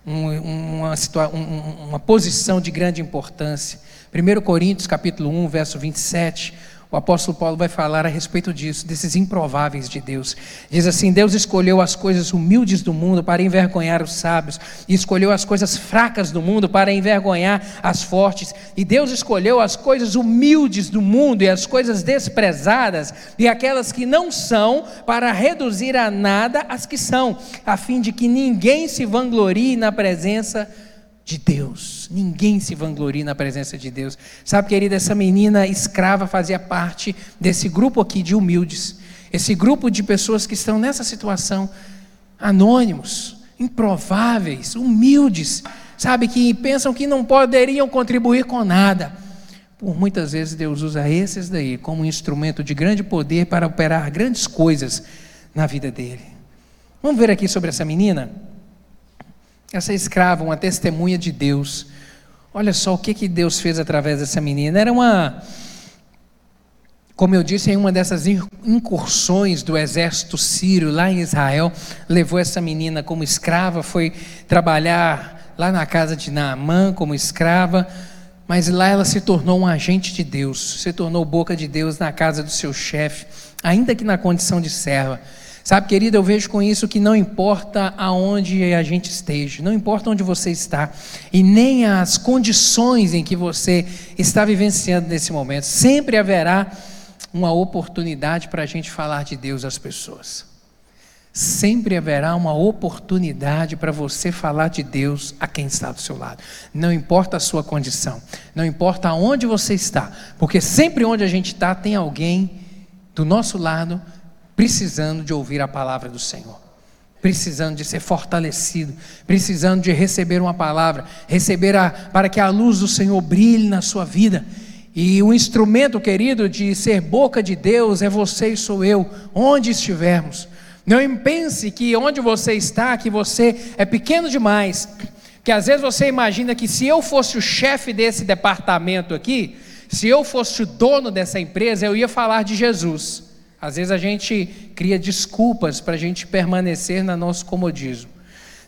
um, uma, situa- um, uma posição de grande importância. Primeiro Coríntios capítulo um verso vinte e sete, o apóstolo Paulo vai falar a respeito disso, desses improváveis de Deus. Diz assim: Deus escolheu as coisas humildes do mundo para envergonhar os sábios, e escolheu as coisas fracas do mundo para envergonhar as fortes, e Deus escolheu as coisas humildes do mundo e as coisas desprezadas e aquelas que não são, para reduzir a nada as que são, a fim de que ninguém se vanglorie na presença de Deus. Ninguém se vangloria na presença de Deus. Sabe, querida, essa menina escrava fazia parte desse grupo aqui de humildes, esse grupo de pessoas que estão nessa situação, anônimos, improváveis, humildes, sabe, que pensam que não poderiam contribuir com nada. Por muitas vezes Deus usa esses daí como instrumento de grande poder para operar grandes coisas na vida dele. Vamos ver aqui sobre essa menina. Essa escrava, uma testemunha de Deus. Olha só o que, que Deus fez através dessa menina. Era uma, como eu disse, em uma dessas incursões do exército sírio lá em Israel, levou essa menina como escrava, foi trabalhar lá na casa de Naamã como escrava, mas lá ela se tornou um agente de Deus, se tornou boca de Deus na casa do seu chefe, ainda que na condição de serva. Sabe, querida, eu vejo com isso que não importa aonde a gente esteja, não importa onde você está, e nem as condições em que você está vivenciando nesse momento, sempre haverá uma oportunidade para a gente falar de Deus às pessoas. Sempre haverá uma oportunidade para você falar de Deus a quem está do seu lado. Não importa a sua condição, não importa aonde você está, porque sempre onde a gente está tem alguém do nosso lado precisando de ouvir a palavra do Senhor, precisando de ser fortalecido, precisando de receber uma palavra, receber a, para que a luz do Senhor brilhe na sua vida. E o instrumento, querido, de ser boca de Deus é você e sou eu, onde estivermos. Não pense que onde você está, que você é pequeno demais, que às vezes você imagina que se eu fosse o chefe desse departamento aqui, se eu fosse o dono dessa empresa, eu ia falar de Jesus. Às vezes a gente cria desculpas para a gente permanecer no nosso comodismo.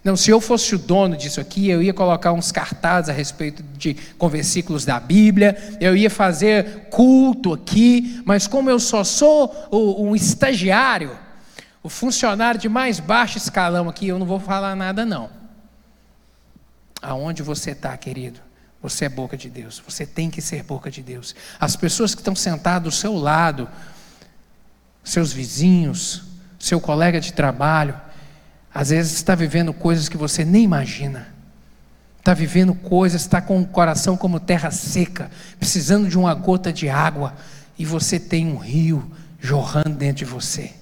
Não, se eu fosse o dono disso aqui, eu ia colocar uns cartazes a respeito de, com versículos da Bíblia, eu ia fazer culto aqui, mas como eu só sou o, o estagiário, o funcionário de mais baixo escalão aqui, eu não vou falar nada não. Aonde você está, querido, você é boca de Deus, você tem que ser boca de Deus. As pessoas que estão sentadas do seu lado, seus vizinhos, seu colega de trabalho, às vezes está vivendo coisas que você nem imagina. Está vivendo coisas, está com o coração como terra seca, precisando de uma gota de água, e você tem um rio jorrando dentro de você.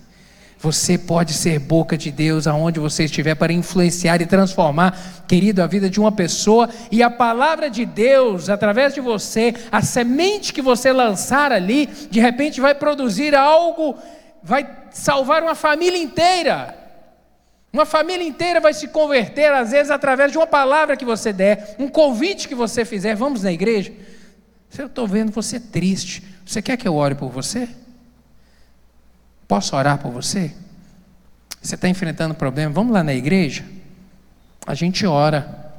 Você pode ser boca de Deus aonde você estiver para influenciar e transformar, querido, a vida de uma pessoa. E a palavra de Deus, através de você, a semente que você lançar ali, de repente vai produzir algo, vai salvar uma família inteira. Uma família inteira vai se converter, às vezes, através de uma palavra que você der, um convite que você fizer. Vamos na igreja? Eu estou vendo você triste. Você quer que eu ore por você? Posso orar por você? Você está enfrentando problema? Vamos lá na igreja? A gente ora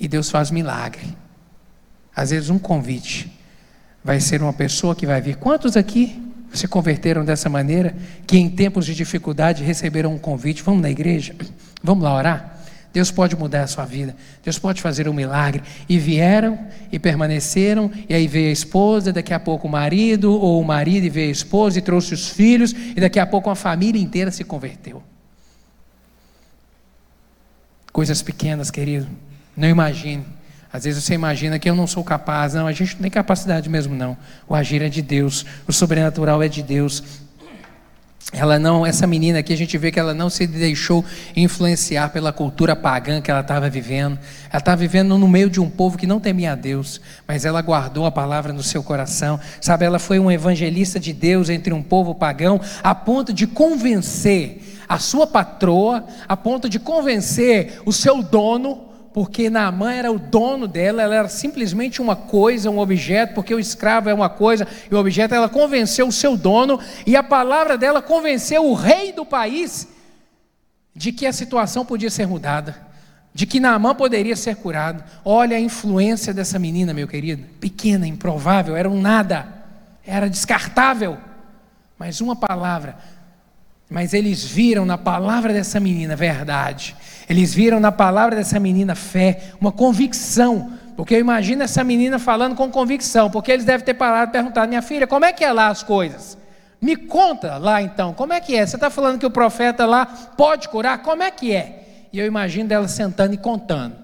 e Deus faz milagre. Às vezes um convite vai ser uma pessoa que vai vir. Quantos aqui se converteram dessa maneira? Que em tempos de dificuldade receberam um convite. Vamos na igreja? Vamos lá orar? Deus pode mudar a sua vida, Deus pode fazer um milagre. E vieram e permaneceram, e aí veio a esposa, daqui a pouco o marido, ou o marido e veio a esposa e trouxe os filhos, e daqui a pouco a família inteira se converteu. Coisas pequenas, querido, não imagine. Às vezes você imagina que eu não sou capaz. Não, a gente não tem capacidade mesmo não. O agir é de Deus, o sobrenatural é de Deus. Ela não, essa menina aqui, a gente vê que ela não se deixou influenciar pela cultura pagã que ela estava vivendo. Ela estava vivendo no meio de um povo que não temia a Deus, mas ela guardou a palavra no seu coração. Sabe, ela foi um evangelista de Deus entre um povo pagão, a ponto de convencer a sua patroa, a ponto de convencer o seu dono, porque Naamã era o dono dela, ela era simplesmente uma coisa, um objeto, porque o escravo é uma coisa e o objeto. Ela convenceu o seu dono, e a palavra dela convenceu o rei do país de que a situação podia ser mudada, de que Naamã poderia ser curado. Olha a influência dessa menina, meu querido, pequena, improvável, era um nada, era descartável, mas uma palavra. Mas eles viram na palavra dessa menina verdade, eles viram na palavra dessa menina fé, uma convicção, porque eu imagino essa menina falando com convicção, porque eles devem ter parado e perguntado: minha filha, como é que é lá as coisas? Me conta lá então, como é que é? Você está falando que o profeta lá pode curar, como é que é? E eu imagino ela sentando e contando: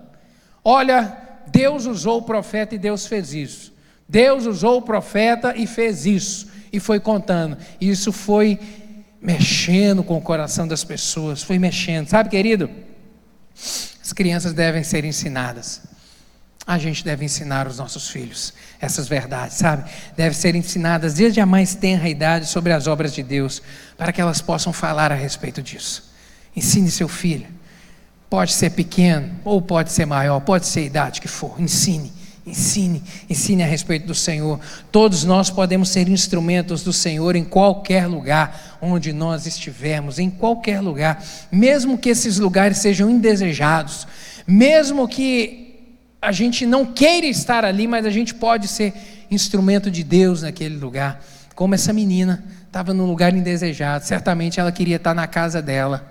olha, Deus usou o profeta e Deus fez isso, Deus usou o profeta e fez isso, e foi contando. E isso foi mexendo com o coração das pessoas, foi mexendo. Sabe, querido, as crianças devem ser ensinadas, a gente deve ensinar os nossos filhos essas verdades, sabe, devem ser ensinadas desde a mais tenra idade sobre as obras de Deus, para que elas possam falar a respeito disso. Ensine seu filho, pode ser pequeno, ou pode ser maior, pode ser a idade que for, ensine, ensine, ensine a respeito do Senhor. Todos nós podemos ser instrumentos do Senhor em qualquer lugar onde nós estivermos, em qualquer lugar, mesmo que esses lugares sejam indesejados, mesmo que a gente não queira estar ali, mas a gente pode ser instrumento de Deus naquele lugar. Como essa menina estava num lugar indesejado, certamente ela queria estar na casa dela,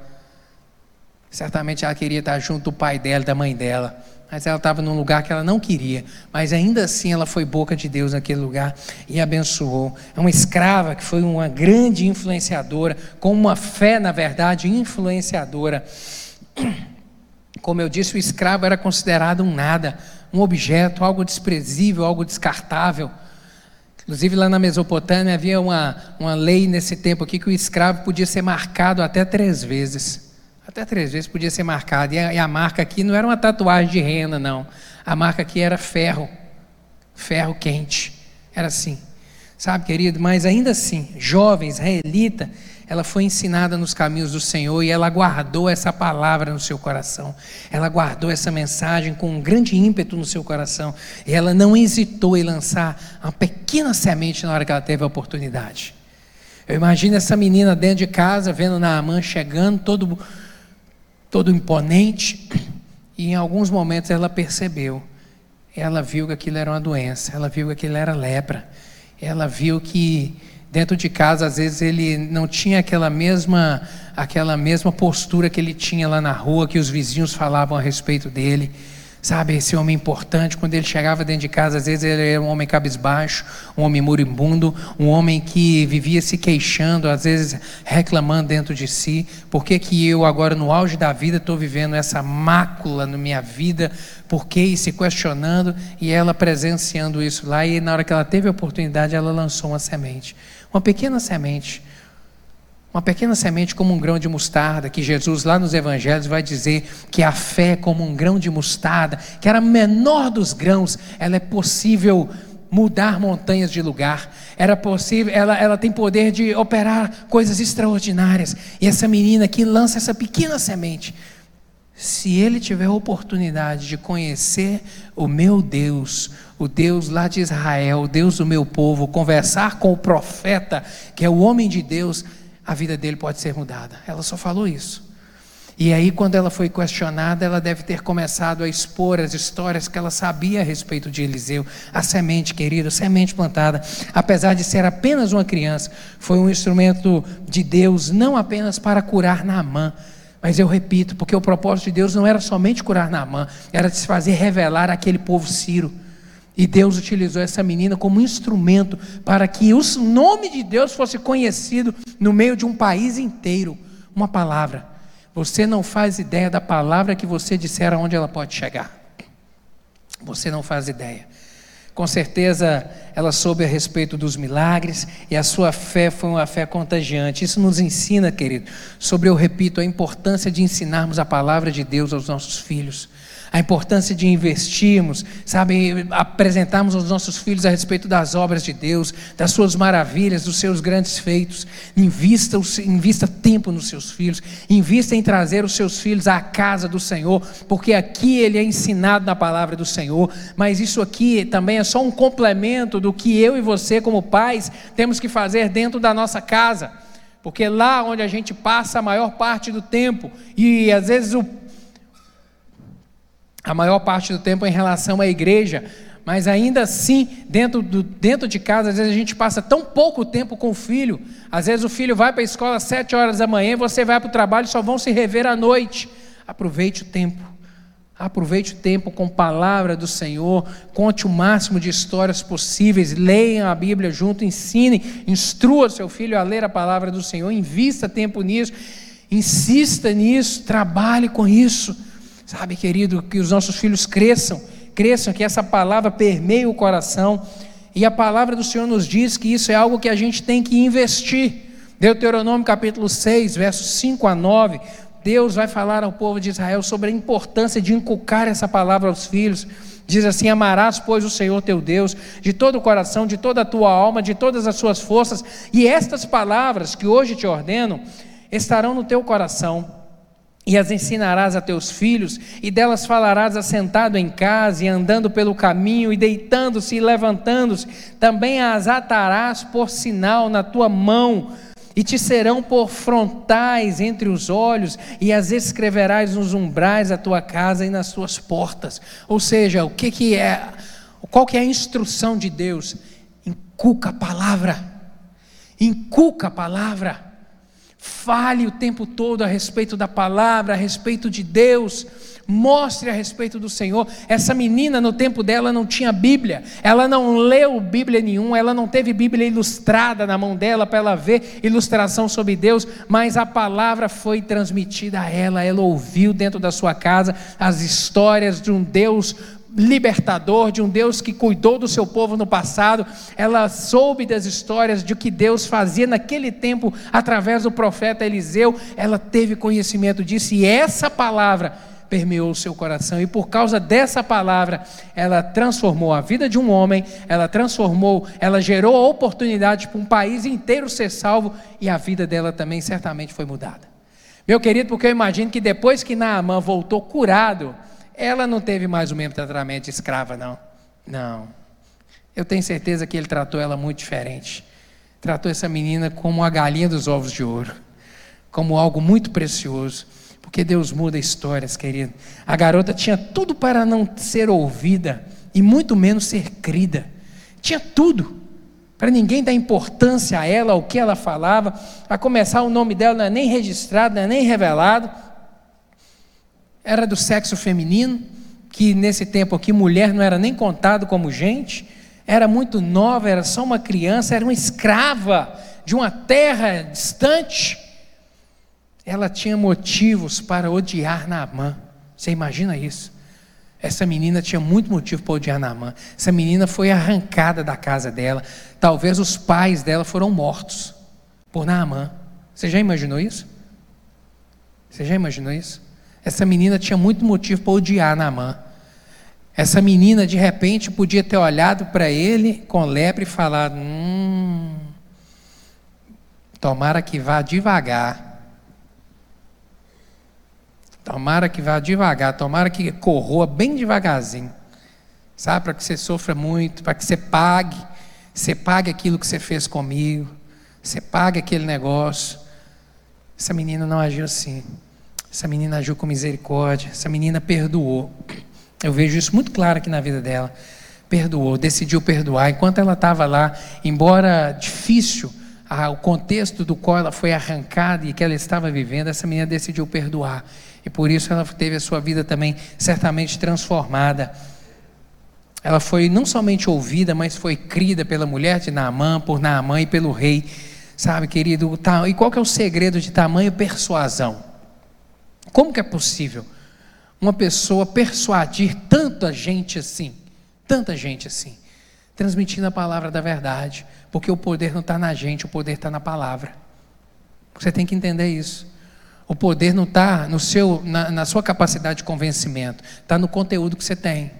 certamente ela queria estar junto do pai dela e da mãe dela, mas ela estava num lugar que ela não queria, mas ainda assim ela foi boca de Deus naquele lugar e abençoou. É uma escrava que foi uma grande influenciadora, com uma fé, na verdade, influenciadora. Como eu disse, o escravo era considerado um nada, um objeto, algo desprezível, algo descartável. Inclusive lá na Mesopotâmia havia uma, uma lei nesse tempo aqui que o escravo podia ser marcado até três vezes. Até três vezes podia ser marcado. E a, e a marca aqui não era uma tatuagem de rena, não. A marca aqui era ferro. Ferro quente. Era assim. Sabe, querido? Mas ainda assim, jovem, israelita, ela foi ensinada nos caminhos do Senhor e ela guardou essa palavra no seu coração. Ela guardou essa mensagem com um grande ímpeto no seu coração. E ela não hesitou em lançar uma pequena semente na hora que ela teve a oportunidade. Eu imagino essa menina dentro de casa, vendo Naamã chegando, todo... todo imponente, e em alguns momentos ela percebeu, ela viu que aquilo era uma doença, ela viu que aquilo era lepra, ela viu que dentro de casa às vezes ele não tinha aquela mesma, aquela mesma postura que ele tinha lá na rua, que os vizinhos falavam a respeito dele, sabe, esse homem importante, quando ele chegava dentro de casa, às vezes ele era um homem cabisbaixo, um homem moribundo, um homem que vivia se queixando, às vezes reclamando dentro de si, por que que eu agora no auge da vida estou vivendo essa mácula na minha vida, por que, e se questionando, e ela presenciando isso lá, e na hora que ela teve a oportunidade, ela lançou uma semente, uma pequena semente, uma pequena semente como um grão de mostarda, que Jesus lá nos evangelhos vai dizer que a fé como um grão de mostarda, que era a menor dos grãos, ela é possível mudar montanhas de lugar, era possível, ela, ela tem poder de operar coisas extraordinárias, e essa menina que lança essa pequena semente, se ele tiver a oportunidade de conhecer o meu Deus, o Deus lá de Israel, o Deus do meu povo, conversar com o profeta, que é o homem de Deus, a vida dele pode ser mudada. Ela só falou isso. E aí quando ela foi questionada, ela deve ter começado a expor as histórias que ela sabia a respeito de Eliseu. A semente, querida, a semente plantada, apesar de ser apenas uma criança, foi um instrumento de Deus, não apenas para curar Naamã, mas eu repito, porque o propósito de Deus não era somente curar Naamã, era de se fazer revelar aquele povo sírio. E Deus utilizou essa menina como instrumento para que o nome de Deus fosse conhecido no meio de um país inteiro. Uma palavra. Você não faz ideia da palavra que você disser aonde ela pode chegar. Você não faz ideia. Com certeza ela soube a respeito dos milagres e a sua fé foi uma fé contagiante. Isso nos ensina, querido, sobre, eu repito, a importância de ensinarmos a palavra de Deus aos nossos filhos. A importância de investirmos, sabe, apresentarmos aos nossos filhos a respeito das obras de Deus, das suas maravilhas, dos seus grandes feitos. Invista, invista tempo nos seus filhos, invista em trazer os seus filhos à casa do Senhor, porque aqui ele é ensinado na palavra do Senhor, mas isso aqui também é só um complemento do que eu e você como pais temos que fazer dentro da nossa casa, porque lá onde a gente passa a maior parte do tempo, e às vezes o a maior parte do tempo em relação à igreja, mas ainda assim, dentro, do, dentro de casa, às vezes a gente passa tão pouco tempo com o filho, às vezes o filho vai para a escola às sete horas da manhã, você vai para o trabalho e só vão se rever à noite. Aproveite o tempo, aproveite o tempo com a palavra do Senhor, conte o máximo de histórias possíveis, leiam a Bíblia junto, ensine, instrua seu filho a ler a palavra do Senhor, invista tempo nisso, insista nisso, trabalhe com isso. Sabe, querido, que os nossos filhos cresçam, cresçam, que essa palavra permeie o coração, e a palavra do Senhor nos diz que isso é algo que a gente tem que investir. Deuteronômio capítulo seis, versos cinco a nove, Deus vai falar ao povo de Israel sobre a importância de inculcar essa palavra aos filhos. Diz assim: amarás, pois, o Senhor teu Deus de todo o coração, de toda a tua alma, de todas as suas forças, e estas palavras que hoje te ordeno estarão no teu coração, e as ensinarás a teus filhos, e delas falarás assentado em casa, e andando pelo caminho, e deitando-se, e levantando-se, também as atarás por sinal na tua mão, e te serão por frontais entre os olhos, e as escreverás nos umbrais da tua casa e nas tuas portas. Ou seja, o que, que é, qual que é a instrução de Deus? Inculca a palavra, inculca a palavra, fale o tempo todo a respeito da palavra, a respeito de Deus, mostre a respeito do Senhor. Essa menina no tempo dela não tinha Bíblia, ela não leu Bíblia nenhuma, ela não teve Bíblia ilustrada na mão dela para ela ver ilustração sobre Deus, mas a palavra foi transmitida a ela, ela ouviu dentro da sua casa as histórias de um Deus libertador, de um Deus que cuidou do seu povo no passado. Ela soube das histórias de o que Deus fazia naquele tempo através do profeta Eliseu, ela teve conhecimento disso e essa palavra permeou o seu coração, e por causa dessa palavra, ela transformou a vida de um homem, ela transformou, ela gerou a oportunidade para um país inteiro ser salvo, e a vida dela também certamente foi mudada. Meu querido, porque eu imagino que depois que Naamã voltou curado, ela não teve mais o mesmo tratamento de escrava, não. Não. Eu tenho certeza que ele tratou ela muito diferente. Tratou essa menina como a galinha dos ovos de ouro, como algo muito precioso, porque Deus muda histórias, querido. A garota tinha tudo para não ser ouvida, e muito menos ser crida. Tinha tudo, para ninguém dar importância a ela, ao que ela falava. A começar, o nome dela não é nem registrado, não é nem revelado. Era do sexo feminino, que nesse tempo aqui mulher não era nem contado como gente, era muito nova, era só uma criança, era uma escrava de uma terra distante. Ela tinha motivos para odiar Naamã. Você imagina isso? Essa menina tinha muito motivo para odiar Naamã. Essa menina foi arrancada da casa dela, talvez os pais dela foram mortos por Naamã. Você já imaginou isso? Você já imaginou isso? Essa menina tinha muito motivo para odiar Naamã. Essa menina, de repente, podia ter olhado para ele com lepra e falado: Hum, tomara que vá devagar. Tomara que vá devagar, tomara que corroa bem devagarzinho. Sabe, para que você sofra muito, para que você pague. Você pague aquilo que você fez comigo. Você pague aquele negócio. Essa menina não agiu assim. Essa menina agiu com misericórdia, essa menina perdoou. Eu vejo isso muito claro aqui na vida dela. Perdoou, decidiu perdoar. Enquanto ela estava lá, embora difícil ah, o contexto do qual ela foi arrancada e que ela estava vivendo, essa menina decidiu perdoar. E por isso ela teve a sua vida também certamente transformada. Ela foi não somente ouvida, mas foi crida pela mulher de Naamã, por Naamã e pelo rei. Sabe, querido, e qual que é o segredo de tamanha persuasão? Como que é possível uma pessoa persuadir tanta gente assim, tanta gente assim, transmitindo a palavra da verdade? Porque o poder não está na gente, o poder está na palavra. Você tem que entender isso. O poder não está na, na sua capacidade de convencimento, está no conteúdo que você tem.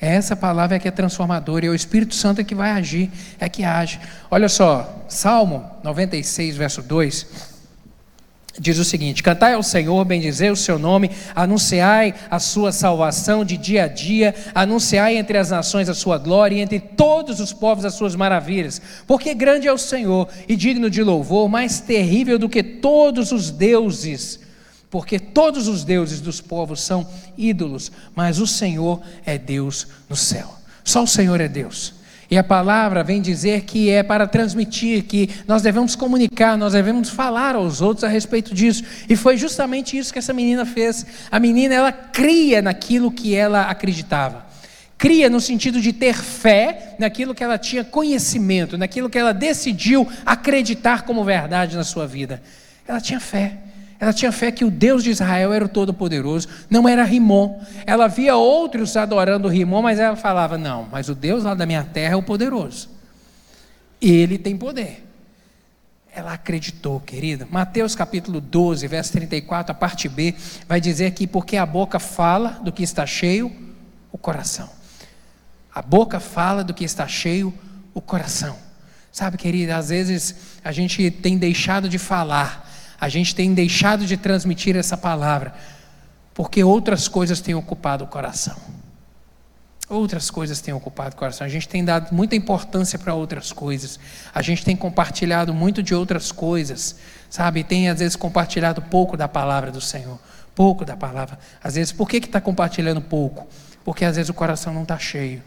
É essa palavra que é transformadora, e é o Espírito Santo é que vai agir, é que age. Olha só, Salmo noventa e seis, verso dois... diz o seguinte: cantai ao Senhor, bendizei o seu nome, anunciai a sua salvação de dia a dia, anunciai entre as nações a sua glória e entre todos os povos as suas maravilhas, porque grande é o Senhor e digno de louvor, mais terrível do que todos os deuses, porque todos os deuses dos povos são ídolos, mas o Senhor é Deus no céu. Só o Senhor é Deus. E a palavra vem dizer que é para transmitir, que nós devemos comunicar, nós devemos falar aos outros a respeito disso. E foi justamente isso que essa menina fez. A menina, ela cria naquilo que ela acreditava. Cria no sentido de ter fé naquilo que ela tinha conhecimento, naquilo que ela decidiu acreditar como verdade na sua vida. Ela tinha fé. Ela tinha fé que o Deus de Israel era o Todo-Poderoso, não era Rimon. Ela via outros adorando Rimon, mas ela falava: não, mas o Deus lá da minha terra é o poderoso. Ele tem poder. Ela acreditou, querida. Mateus capítulo doze, verso trinta e quatro, a parte B, vai dizer que porque a boca fala do que está cheio, o coração. A boca fala do que está cheio, o coração. Sabe, querida, às vezes a gente tem deixado de falar, a gente tem deixado de transmitir essa palavra, porque outras coisas têm ocupado o coração. Outras coisas têm ocupado o coração. A gente tem dado muita importância para outras coisas. A gente tem compartilhado muito de outras coisas, sabe? Tem às vezes compartilhado pouco da palavra do Senhor. Pouco da palavra. Às vezes, por que que está compartilhando pouco? Porque às vezes o coração não está cheio.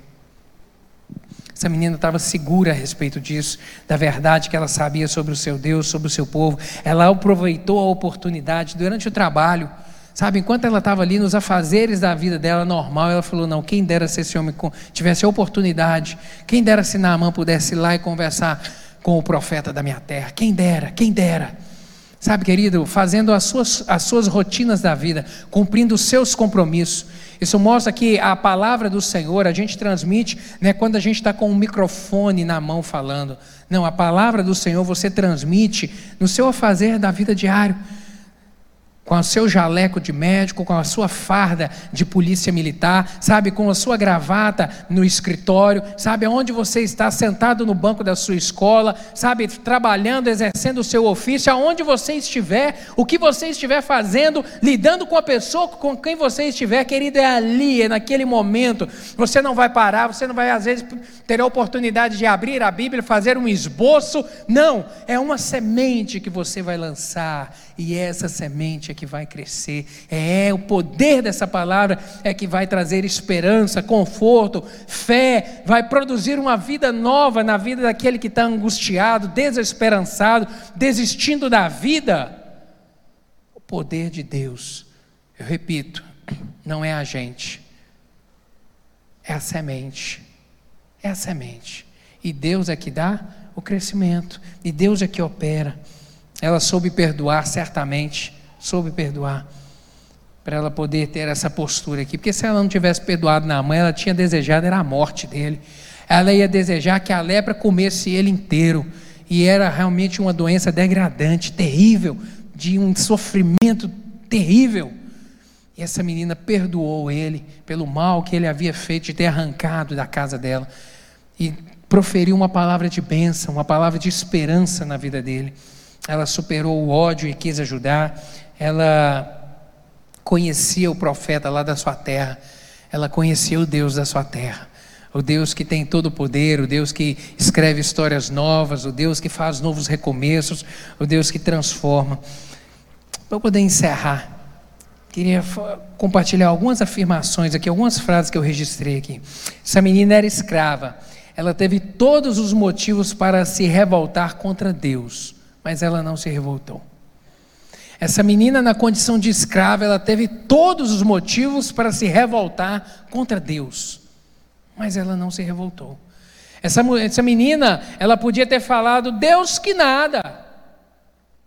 Essa menina estava segura a respeito disso, da verdade que ela sabia sobre o seu Deus, sobre o seu povo. Ela aproveitou a oportunidade durante o trabalho, Sabe, enquanto ela estava ali nos afazeres da vida dela normal, ela falou, não, quem dera se esse homem tivesse a oportunidade, quem dera se Naamã pudesse ir lá e conversar com o profeta da minha terra, quem dera, quem dera. Sabe, querido, fazendo as suas, as suas rotinas da vida, cumprindo os seus compromissos. Isso mostra que a palavra do Senhor, a gente transmite, né, quando a gente está com um microfone na mão falando. Não, a palavra do Senhor você transmite no seu afazer da vida diário. Com o seu jaleco de médico, com a sua farda de polícia militar, sabe, com a sua gravata no escritório, sabe, aonde você está sentado no banco da sua escola, sabe, trabalhando, exercendo o seu ofício, aonde você estiver, o que você estiver fazendo, lidando com a pessoa com quem você estiver, querido, é ali, é naquele momento, você não vai parar, você não vai às vezes ter a oportunidade de abrir a Bíblia, fazer um esboço, não, é uma semente que você vai lançar, e essa semente é que vai crescer, é o poder dessa palavra é que vai trazer esperança, conforto, fé, vai produzir uma vida nova na vida daquele que está angustiado, desesperançado, desistindo da vida. O poder de Deus, eu repito, não é a gente, é a semente, é a semente, e Deus é que dá o crescimento, e Deus é que opera. Ela soube perdoar, certamente, soube perdoar, para ela poder ter essa postura aqui, porque se ela não tivesse perdoado Naamã, ela tinha desejado, era a morte dele, ela ia desejar que a lepra comesse ele inteiro, e era realmente uma doença degradante, terrível, de um sofrimento terrível, e essa menina perdoou ele, pelo mal que ele havia feito, de ter arrancado da casa dela, e proferiu uma palavra de bênção, uma palavra de esperança na vida dele. Ela superou o ódio e quis ajudar, ela conhecia o profeta lá da sua terra, ela conhecia o Deus da sua terra, o Deus que tem todo o poder, o Deus que escreve histórias novas, o Deus que faz novos recomeços, o Deus que transforma. Para poder encerrar, queria compartilhar algumas afirmações aqui, algumas frases que eu registrei aqui. Essa menina era escrava, ela teve todos os motivos para se revoltar contra Deus, mas ela não se revoltou. Essa menina, na condição de escrava, ela teve todos os motivos para se revoltar contra Deus, mas ela não se revoltou. Essa, essa menina, ela podia ter falado, Deus que nada,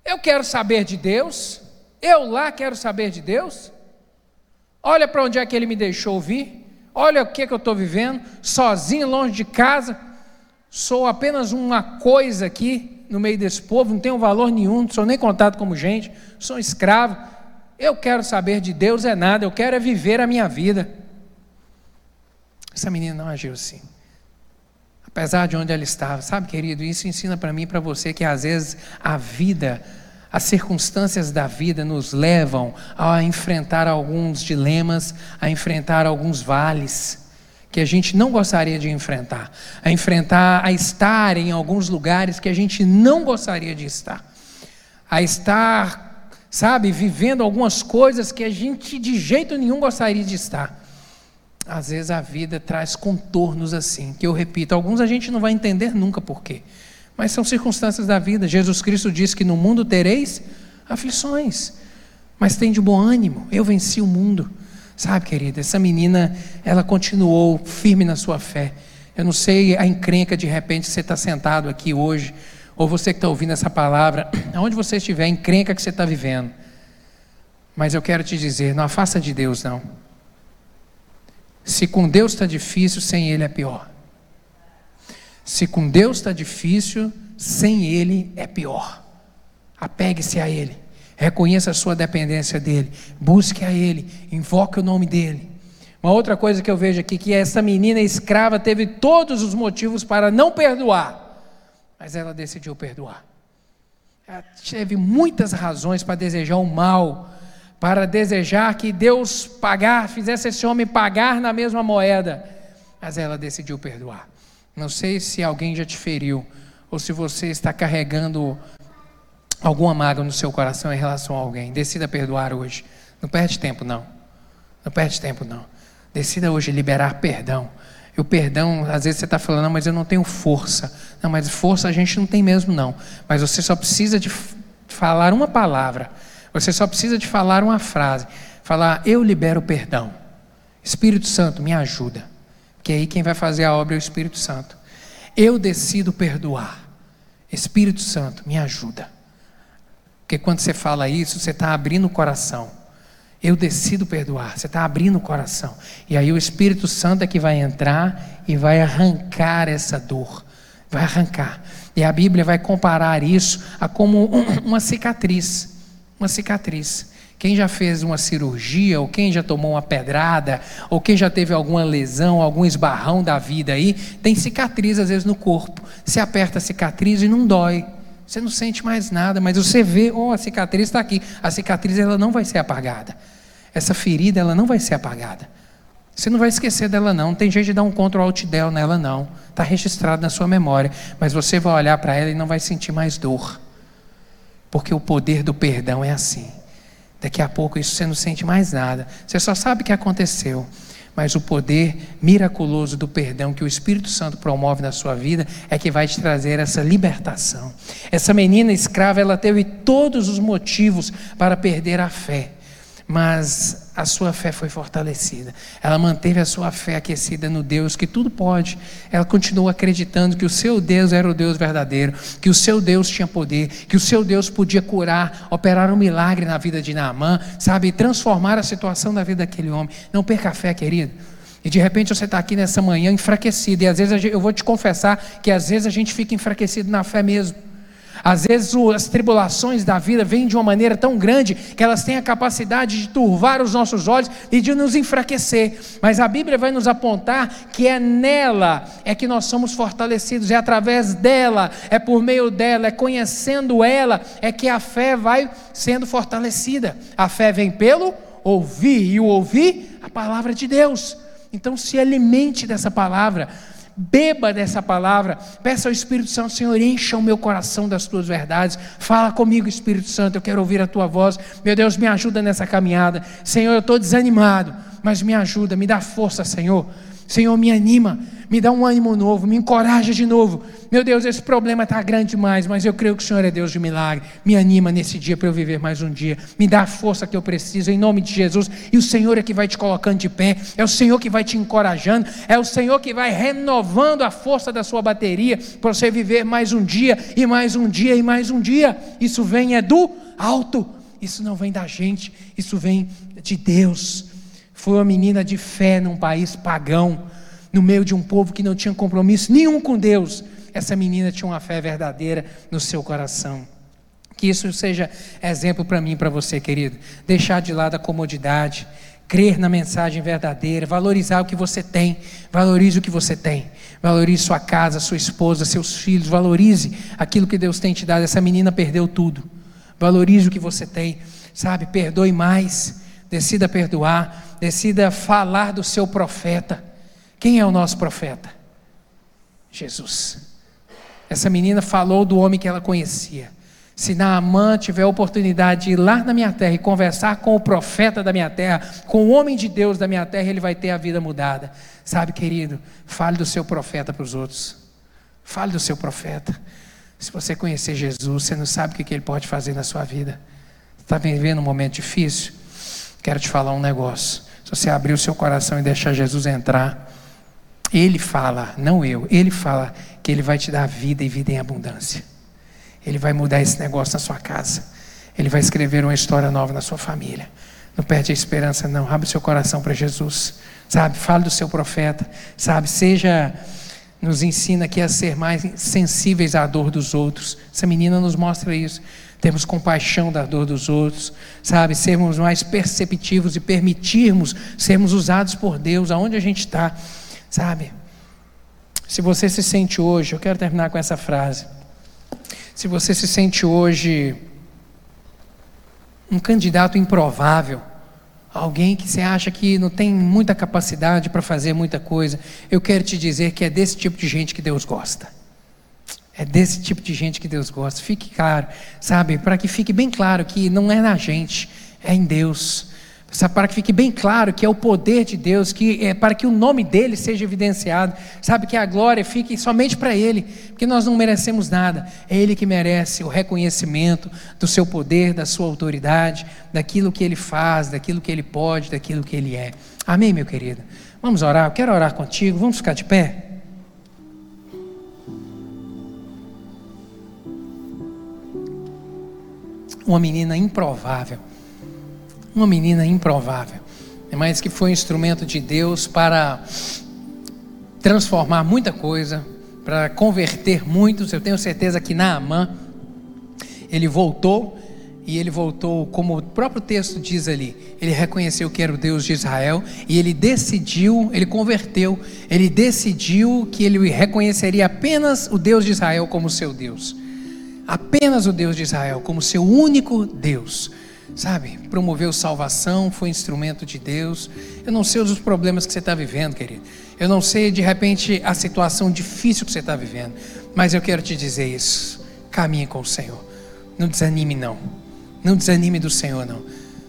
eu quero saber de Deus, eu lá quero saber de Deus, olha para onde é que ele me deixou vir, olha o que, é que eu estou vivendo, sozinho, longe de casa, sou apenas uma coisa aqui, no meio desse povo, não tenho valor nenhum, não sou nem contado como gente, sou escravo, eu quero saber de Deus é nada, eu quero é viver a minha vida. Essa menina não agiu assim, apesar de onde ela estava. Sabe, querido, isso ensina para mim e para você que às vezes a vida, as circunstâncias da vida nos levam a enfrentar alguns dilemas, a enfrentar alguns vales, que a gente não gostaria de enfrentar, a enfrentar, a estar em alguns lugares que a gente não gostaria de estar, a estar, sabe, vivendo algumas coisas que a gente de jeito nenhum gostaria de estar. Às vezes a vida traz contornos assim, que eu repito, alguns a gente não vai entender nunca por quê, mas são circunstâncias da vida. Jesus Cristo disse que no mundo tereis aflições, mas tende bom ânimo, eu venci o mundo. Sabe, querida, essa menina, ela continuou firme na sua fé. Eu não sei a encrenca, de repente você está sentado aqui hoje, ou você que está ouvindo essa palavra, aonde você estiver, a encrenca que você está vivendo, mas eu quero te dizer, não afasta de Deus não. Se com Deus está difícil, sem Ele é pior. Se com Deus está difícil, sem Ele é pior. Apegue-se a Ele, reconheça a sua dependência dele, busque a ele, invoque o nome dele. Uma outra coisa que eu vejo aqui, que essa menina escrava teve todos os motivos para não perdoar, mas ela decidiu perdoar. Ela teve muitas razões para desejar o mal, para desejar que Deus pagar, fizesse esse homem pagar na mesma moeda, mas ela decidiu perdoar. Não sei se alguém já te feriu, ou se você está carregando alguma mágoa no seu coração em relação a alguém. Decida perdoar hoje, não perde tempo não, não perde tempo não, decida hoje liberar perdão. E o perdão, às vezes você está falando, não, mas eu não tenho força, não, mas força a gente não tem mesmo não, mas você só precisa de falar uma palavra, você só precisa de falar uma frase, falar: eu libero o perdão, Espírito Santo me ajuda, porque aí quem vai fazer a obra é o Espírito Santo. Eu decido perdoar, Espírito Santo me ajuda, porque quando você fala isso, você está abrindo o coração. Eu decido perdoar, você está abrindo o coração, e aí o Espírito Santo é que vai entrar e vai arrancar essa dor, vai arrancar. E a Bíblia vai comparar isso a como uma cicatriz, uma cicatriz. Quem já fez uma cirurgia, ou quem já tomou uma pedrada, ou quem já teve alguma lesão, algum esbarrão da vida aí, tem cicatriz às vezes no corpo. Você aperta a cicatriz e não dói, você não sente mais nada, mas você vê, oh, a cicatriz está aqui. A cicatriz, ela não vai ser apagada, essa ferida, ela não vai ser apagada, você não vai esquecer dela não, não tem jeito de dar um Ctrl Alt Del nela não, está registrado na sua memória, mas você vai olhar para ela e não vai sentir mais dor, porque o poder do perdão é assim. Daqui a pouco isso você não sente mais nada, você só sabe que aconteceu, mas o poder miraculoso do perdão que o Espírito Santo promove na sua vida é que vai te trazer essa libertação. Essa menina escrava, ela teve todos os motivos para perder a fé, mas a sua fé foi fortalecida, ela manteve a sua fé aquecida no Deus que tudo pode, ela continuou acreditando que o seu Deus era o Deus verdadeiro, que o seu Deus tinha poder, que o seu Deus podia curar, operar um milagre na vida de Naamã, sabe, transformar a situação da vida daquele homem. Não perca a fé, querido. E de repente você está aqui nessa manhã enfraquecido, e às vezes eu vou te confessar que às vezes a gente fica enfraquecido na fé mesmo. Às vezes as tribulações da vida vêm de uma maneira tão grande que elas têm a capacidade de turvar os nossos olhos e de nos enfraquecer, mas a Bíblia vai nos apontar que é nela é que nós somos fortalecidos, é através dela, é por meio dela, é conhecendo ela, é que a fé vai sendo fortalecida. A fé vem pelo ouvir, e o ouvir, a palavra de Deus. Então se alimente dessa palavra, beba dessa palavra, peça ao Espírito Santo: Senhor, encha o meu coração das tuas verdades, fala comigo, Espírito Santo, eu quero ouvir a tua voz, meu Deus, me ajuda nessa caminhada, Senhor, eu estou desanimado, mas me ajuda, me dá força, Senhor, Senhor, me anima, me dá um ânimo novo, me encoraja de novo, meu Deus, esse problema está grande demais, mas eu creio que o Senhor é Deus de milagre, me anima nesse dia para eu viver mais um dia, me dá a força que eu preciso, em nome de Jesus. E o Senhor é que vai te colocando de pé, é o Senhor que vai te encorajando, é o Senhor que vai renovando a força da sua bateria, para você viver mais um dia, e mais um dia, e mais um dia. Isso vem é do alto, isso não vem da gente, isso vem de Deus. Foi uma menina de fé num país pagão, no meio de um povo que não tinha compromisso nenhum com Deus. Essa menina tinha uma fé verdadeira no seu coração. Que isso seja exemplo para mim e para você, querido. Deixar de lado a comodidade, crer na mensagem verdadeira, valorizar o que você tem, valorize o que você tem, valorize sua casa, sua esposa, seus filhos, valorize aquilo que Deus tem te dado. Essa menina perdeu tudo, valorize o que você tem, sabe, perdoe mais, decida perdoar, decida falar do seu profeta. Quem é o nosso profeta? Jesus. Essa menina falou do homem que ela conhecia. Se Naamã tiver a oportunidade de ir lá na minha terra e conversar com o profeta da minha terra, com o homem de Deus da minha terra, ele vai ter a vida mudada. Sabe, querido, fale do seu profeta para os outros, fale do seu profeta. Se você conhecer Jesus, você não sabe o que ele pode fazer na sua vida. Está vivendo um momento difícil? Quero te falar um negócio. Você abrir o seu coração e deixar Jesus entrar, Ele fala, não eu, Ele fala que Ele vai te dar vida e vida em abundância. Ele vai mudar esse negócio na sua casa, Ele vai escrever uma história nova na sua família. Não perde a esperança não, abre o seu coração para Jesus, sabe, fale do seu profeta, sabe, seja, nos ensina aqui a ser mais sensíveis à dor dos outros. Essa menina nos mostra isso. Temos compaixão da dor dos outros, sabe, sermos mais perceptivos e permitirmos sermos usados por Deus, aonde a gente está, sabe. Se você se sente hoje, eu quero terminar com essa frase, se você se sente hoje um candidato improvável, alguém que você acha que não tem muita capacidade para fazer muita coisa, eu quero te dizer que é desse tipo de gente que Deus gosta. É desse tipo de gente que Deus gosta. Fique claro, sabe, para que fique bem claro que não é na gente, é em Deus, Sabe, para que fique bem claro que é o poder de Deus, que é para que o nome dele seja evidenciado, sabe, que a glória fique somente para ele, porque nós não merecemos nada, é ele que merece o reconhecimento do seu poder, da sua autoridade, daquilo que ele faz, daquilo que ele pode, daquilo que ele é. Amém, meu querido? Vamos orar, eu quero orar contigo, vamos ficar de pé? Uma menina improvável, uma menina improvável, mas que foi um instrumento de Deus para transformar muita coisa, para converter muitos. Eu tenho certeza que Naamã, ele voltou, e ele voltou, como o próprio texto diz ali, ele reconheceu que era o Deus de Israel, e ele decidiu, ele converteu, ele decidiu que ele reconheceria apenas o Deus de Israel como seu Deus, apenas o Deus de Israel como seu único Deus. Sabe, promoveu salvação, foi instrumento de Deus. Eu não sei os problemas que você está vivendo, querido. Eu não sei, de repente, a situação difícil que você está vivendo. Mas eu quero te dizer isso. Caminhe com o Senhor. Não desanime, não. Não desanime do Senhor, não.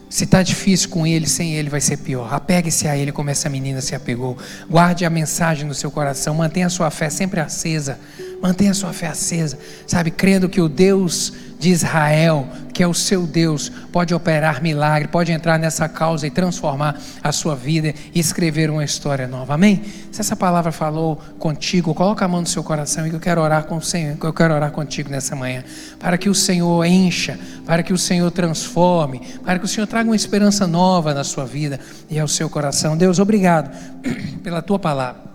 Se está difícil com Ele, sem Ele vai ser pior. Apegue-se a Ele como essa menina se apegou. Guarde a mensagem no seu coração. Mantenha a sua fé sempre acesa. Mantenha a sua fé acesa. Sabe, crendo que o Deus de Israel, que é o seu Deus, pode operar milagre, pode entrar nessa causa e transformar a sua vida e escrever uma história nova, amém? Se essa palavra falou contigo, coloca a mão no seu coração, e eu quero orar com o Senhor, eu quero orar contigo nessa manhã, para que o Senhor encha, para que o Senhor transforme, para que o Senhor traga uma esperança nova na sua vida e ao seu coração. Deus, obrigado pela tua palavra.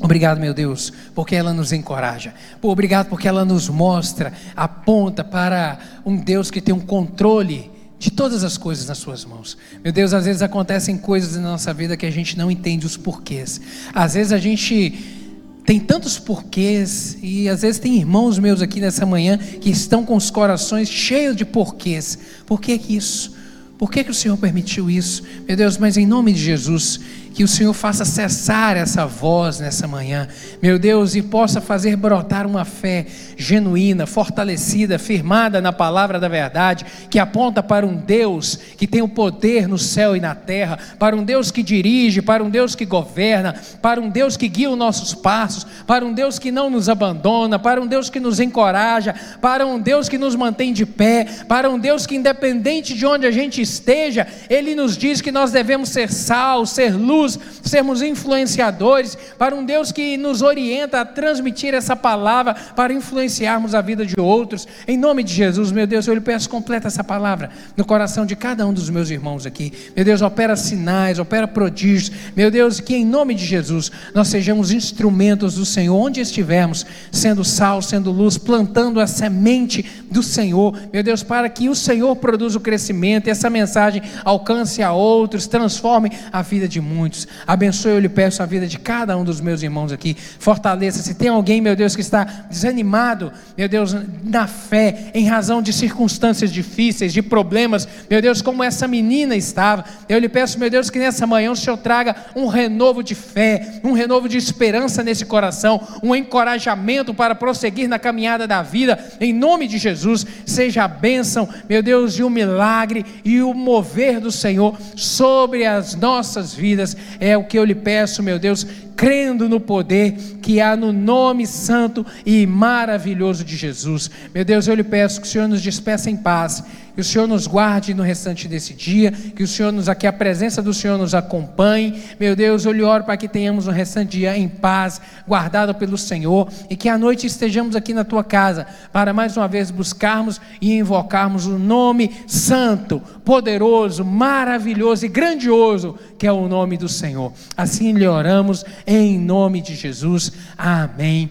Obrigado, meu Deus, porque ela nos encoraja. Pô, obrigado porque ela nos mostra, aponta para um Deus que tem um controle de todas as coisas nas suas mãos. Meu Deus, às vezes acontecem coisas na nossa vida que a gente não entende os porquês. Às vezes a gente tem tantos porquês, e às vezes tem irmãos meus aqui nessa manhã que estão com os corações cheios de porquês. Por que que isso? Por que que o Senhor permitiu isso? Meu Deus, mas em nome de Jesus, que o Senhor faça cessar essa voz nessa manhã, meu Deus, e possa fazer brotar uma fé genuína, fortalecida, firmada na palavra da verdade, que aponta para um Deus que tem o poder no céu e na terra, para um Deus que dirige, para um Deus que governa, para um Deus que guia os nossos passos, para um Deus que não nos abandona, para um Deus que nos encoraja, para um Deus que nos mantém de pé, para um Deus que, independente de onde a gente esteja, Ele nos diz que nós devemos ser sal, ser luz, sermos influenciadores, para um Deus que nos orienta a transmitir essa palavra, para influenciarmos a vida de outros. Em nome de Jesus, meu Deus, eu lhe peço, completa essa palavra no coração de cada um dos meus irmãos aqui, meu Deus, opera sinais, opera prodígios, meu Deus, que em nome de Jesus, nós sejamos instrumentos do Senhor, onde estivermos, sendo sal, sendo luz, plantando a semente do Senhor, meu Deus, para que o Senhor produza o crescimento, e essa mensagem alcance a outros, transforme a vida de muitos. Abençoe, eu lhe peço, a vida de cada um dos meus irmãos aqui, fortaleça. Se tem alguém, meu Deus, que está desanimado, meu Deus, na fé, em razão de circunstâncias difíceis, de problemas, meu Deus, como essa menina estava, eu lhe peço, meu Deus, que nessa manhã o Senhor traga um renovo de fé, um renovo de esperança nesse coração, um encorajamento para prosseguir na caminhada da vida, em nome de Jesus. Seja a bênção, meu Deus, e o milagre, e o mover do Senhor sobre as nossas vidas. É o que eu lhe peço, meu Deus, crendo no poder que há no nome santo e maravilhoso de Jesus. Meu Deus, eu lhe peço que o Senhor nos despeça em paz, que o Senhor nos guarde no restante desse dia, que o Senhor nos, que a presença do Senhor nos acompanhe. Meu Deus, eu lhe oro para que tenhamos um restante dia em paz, guardado pelo Senhor, e que à noite estejamos aqui na tua casa, para mais uma vez buscarmos e invocarmos o nome santo, poderoso, maravilhoso e grandioso, que é o nome do Senhor. Assim lhe oramos, em nome de Jesus, amém.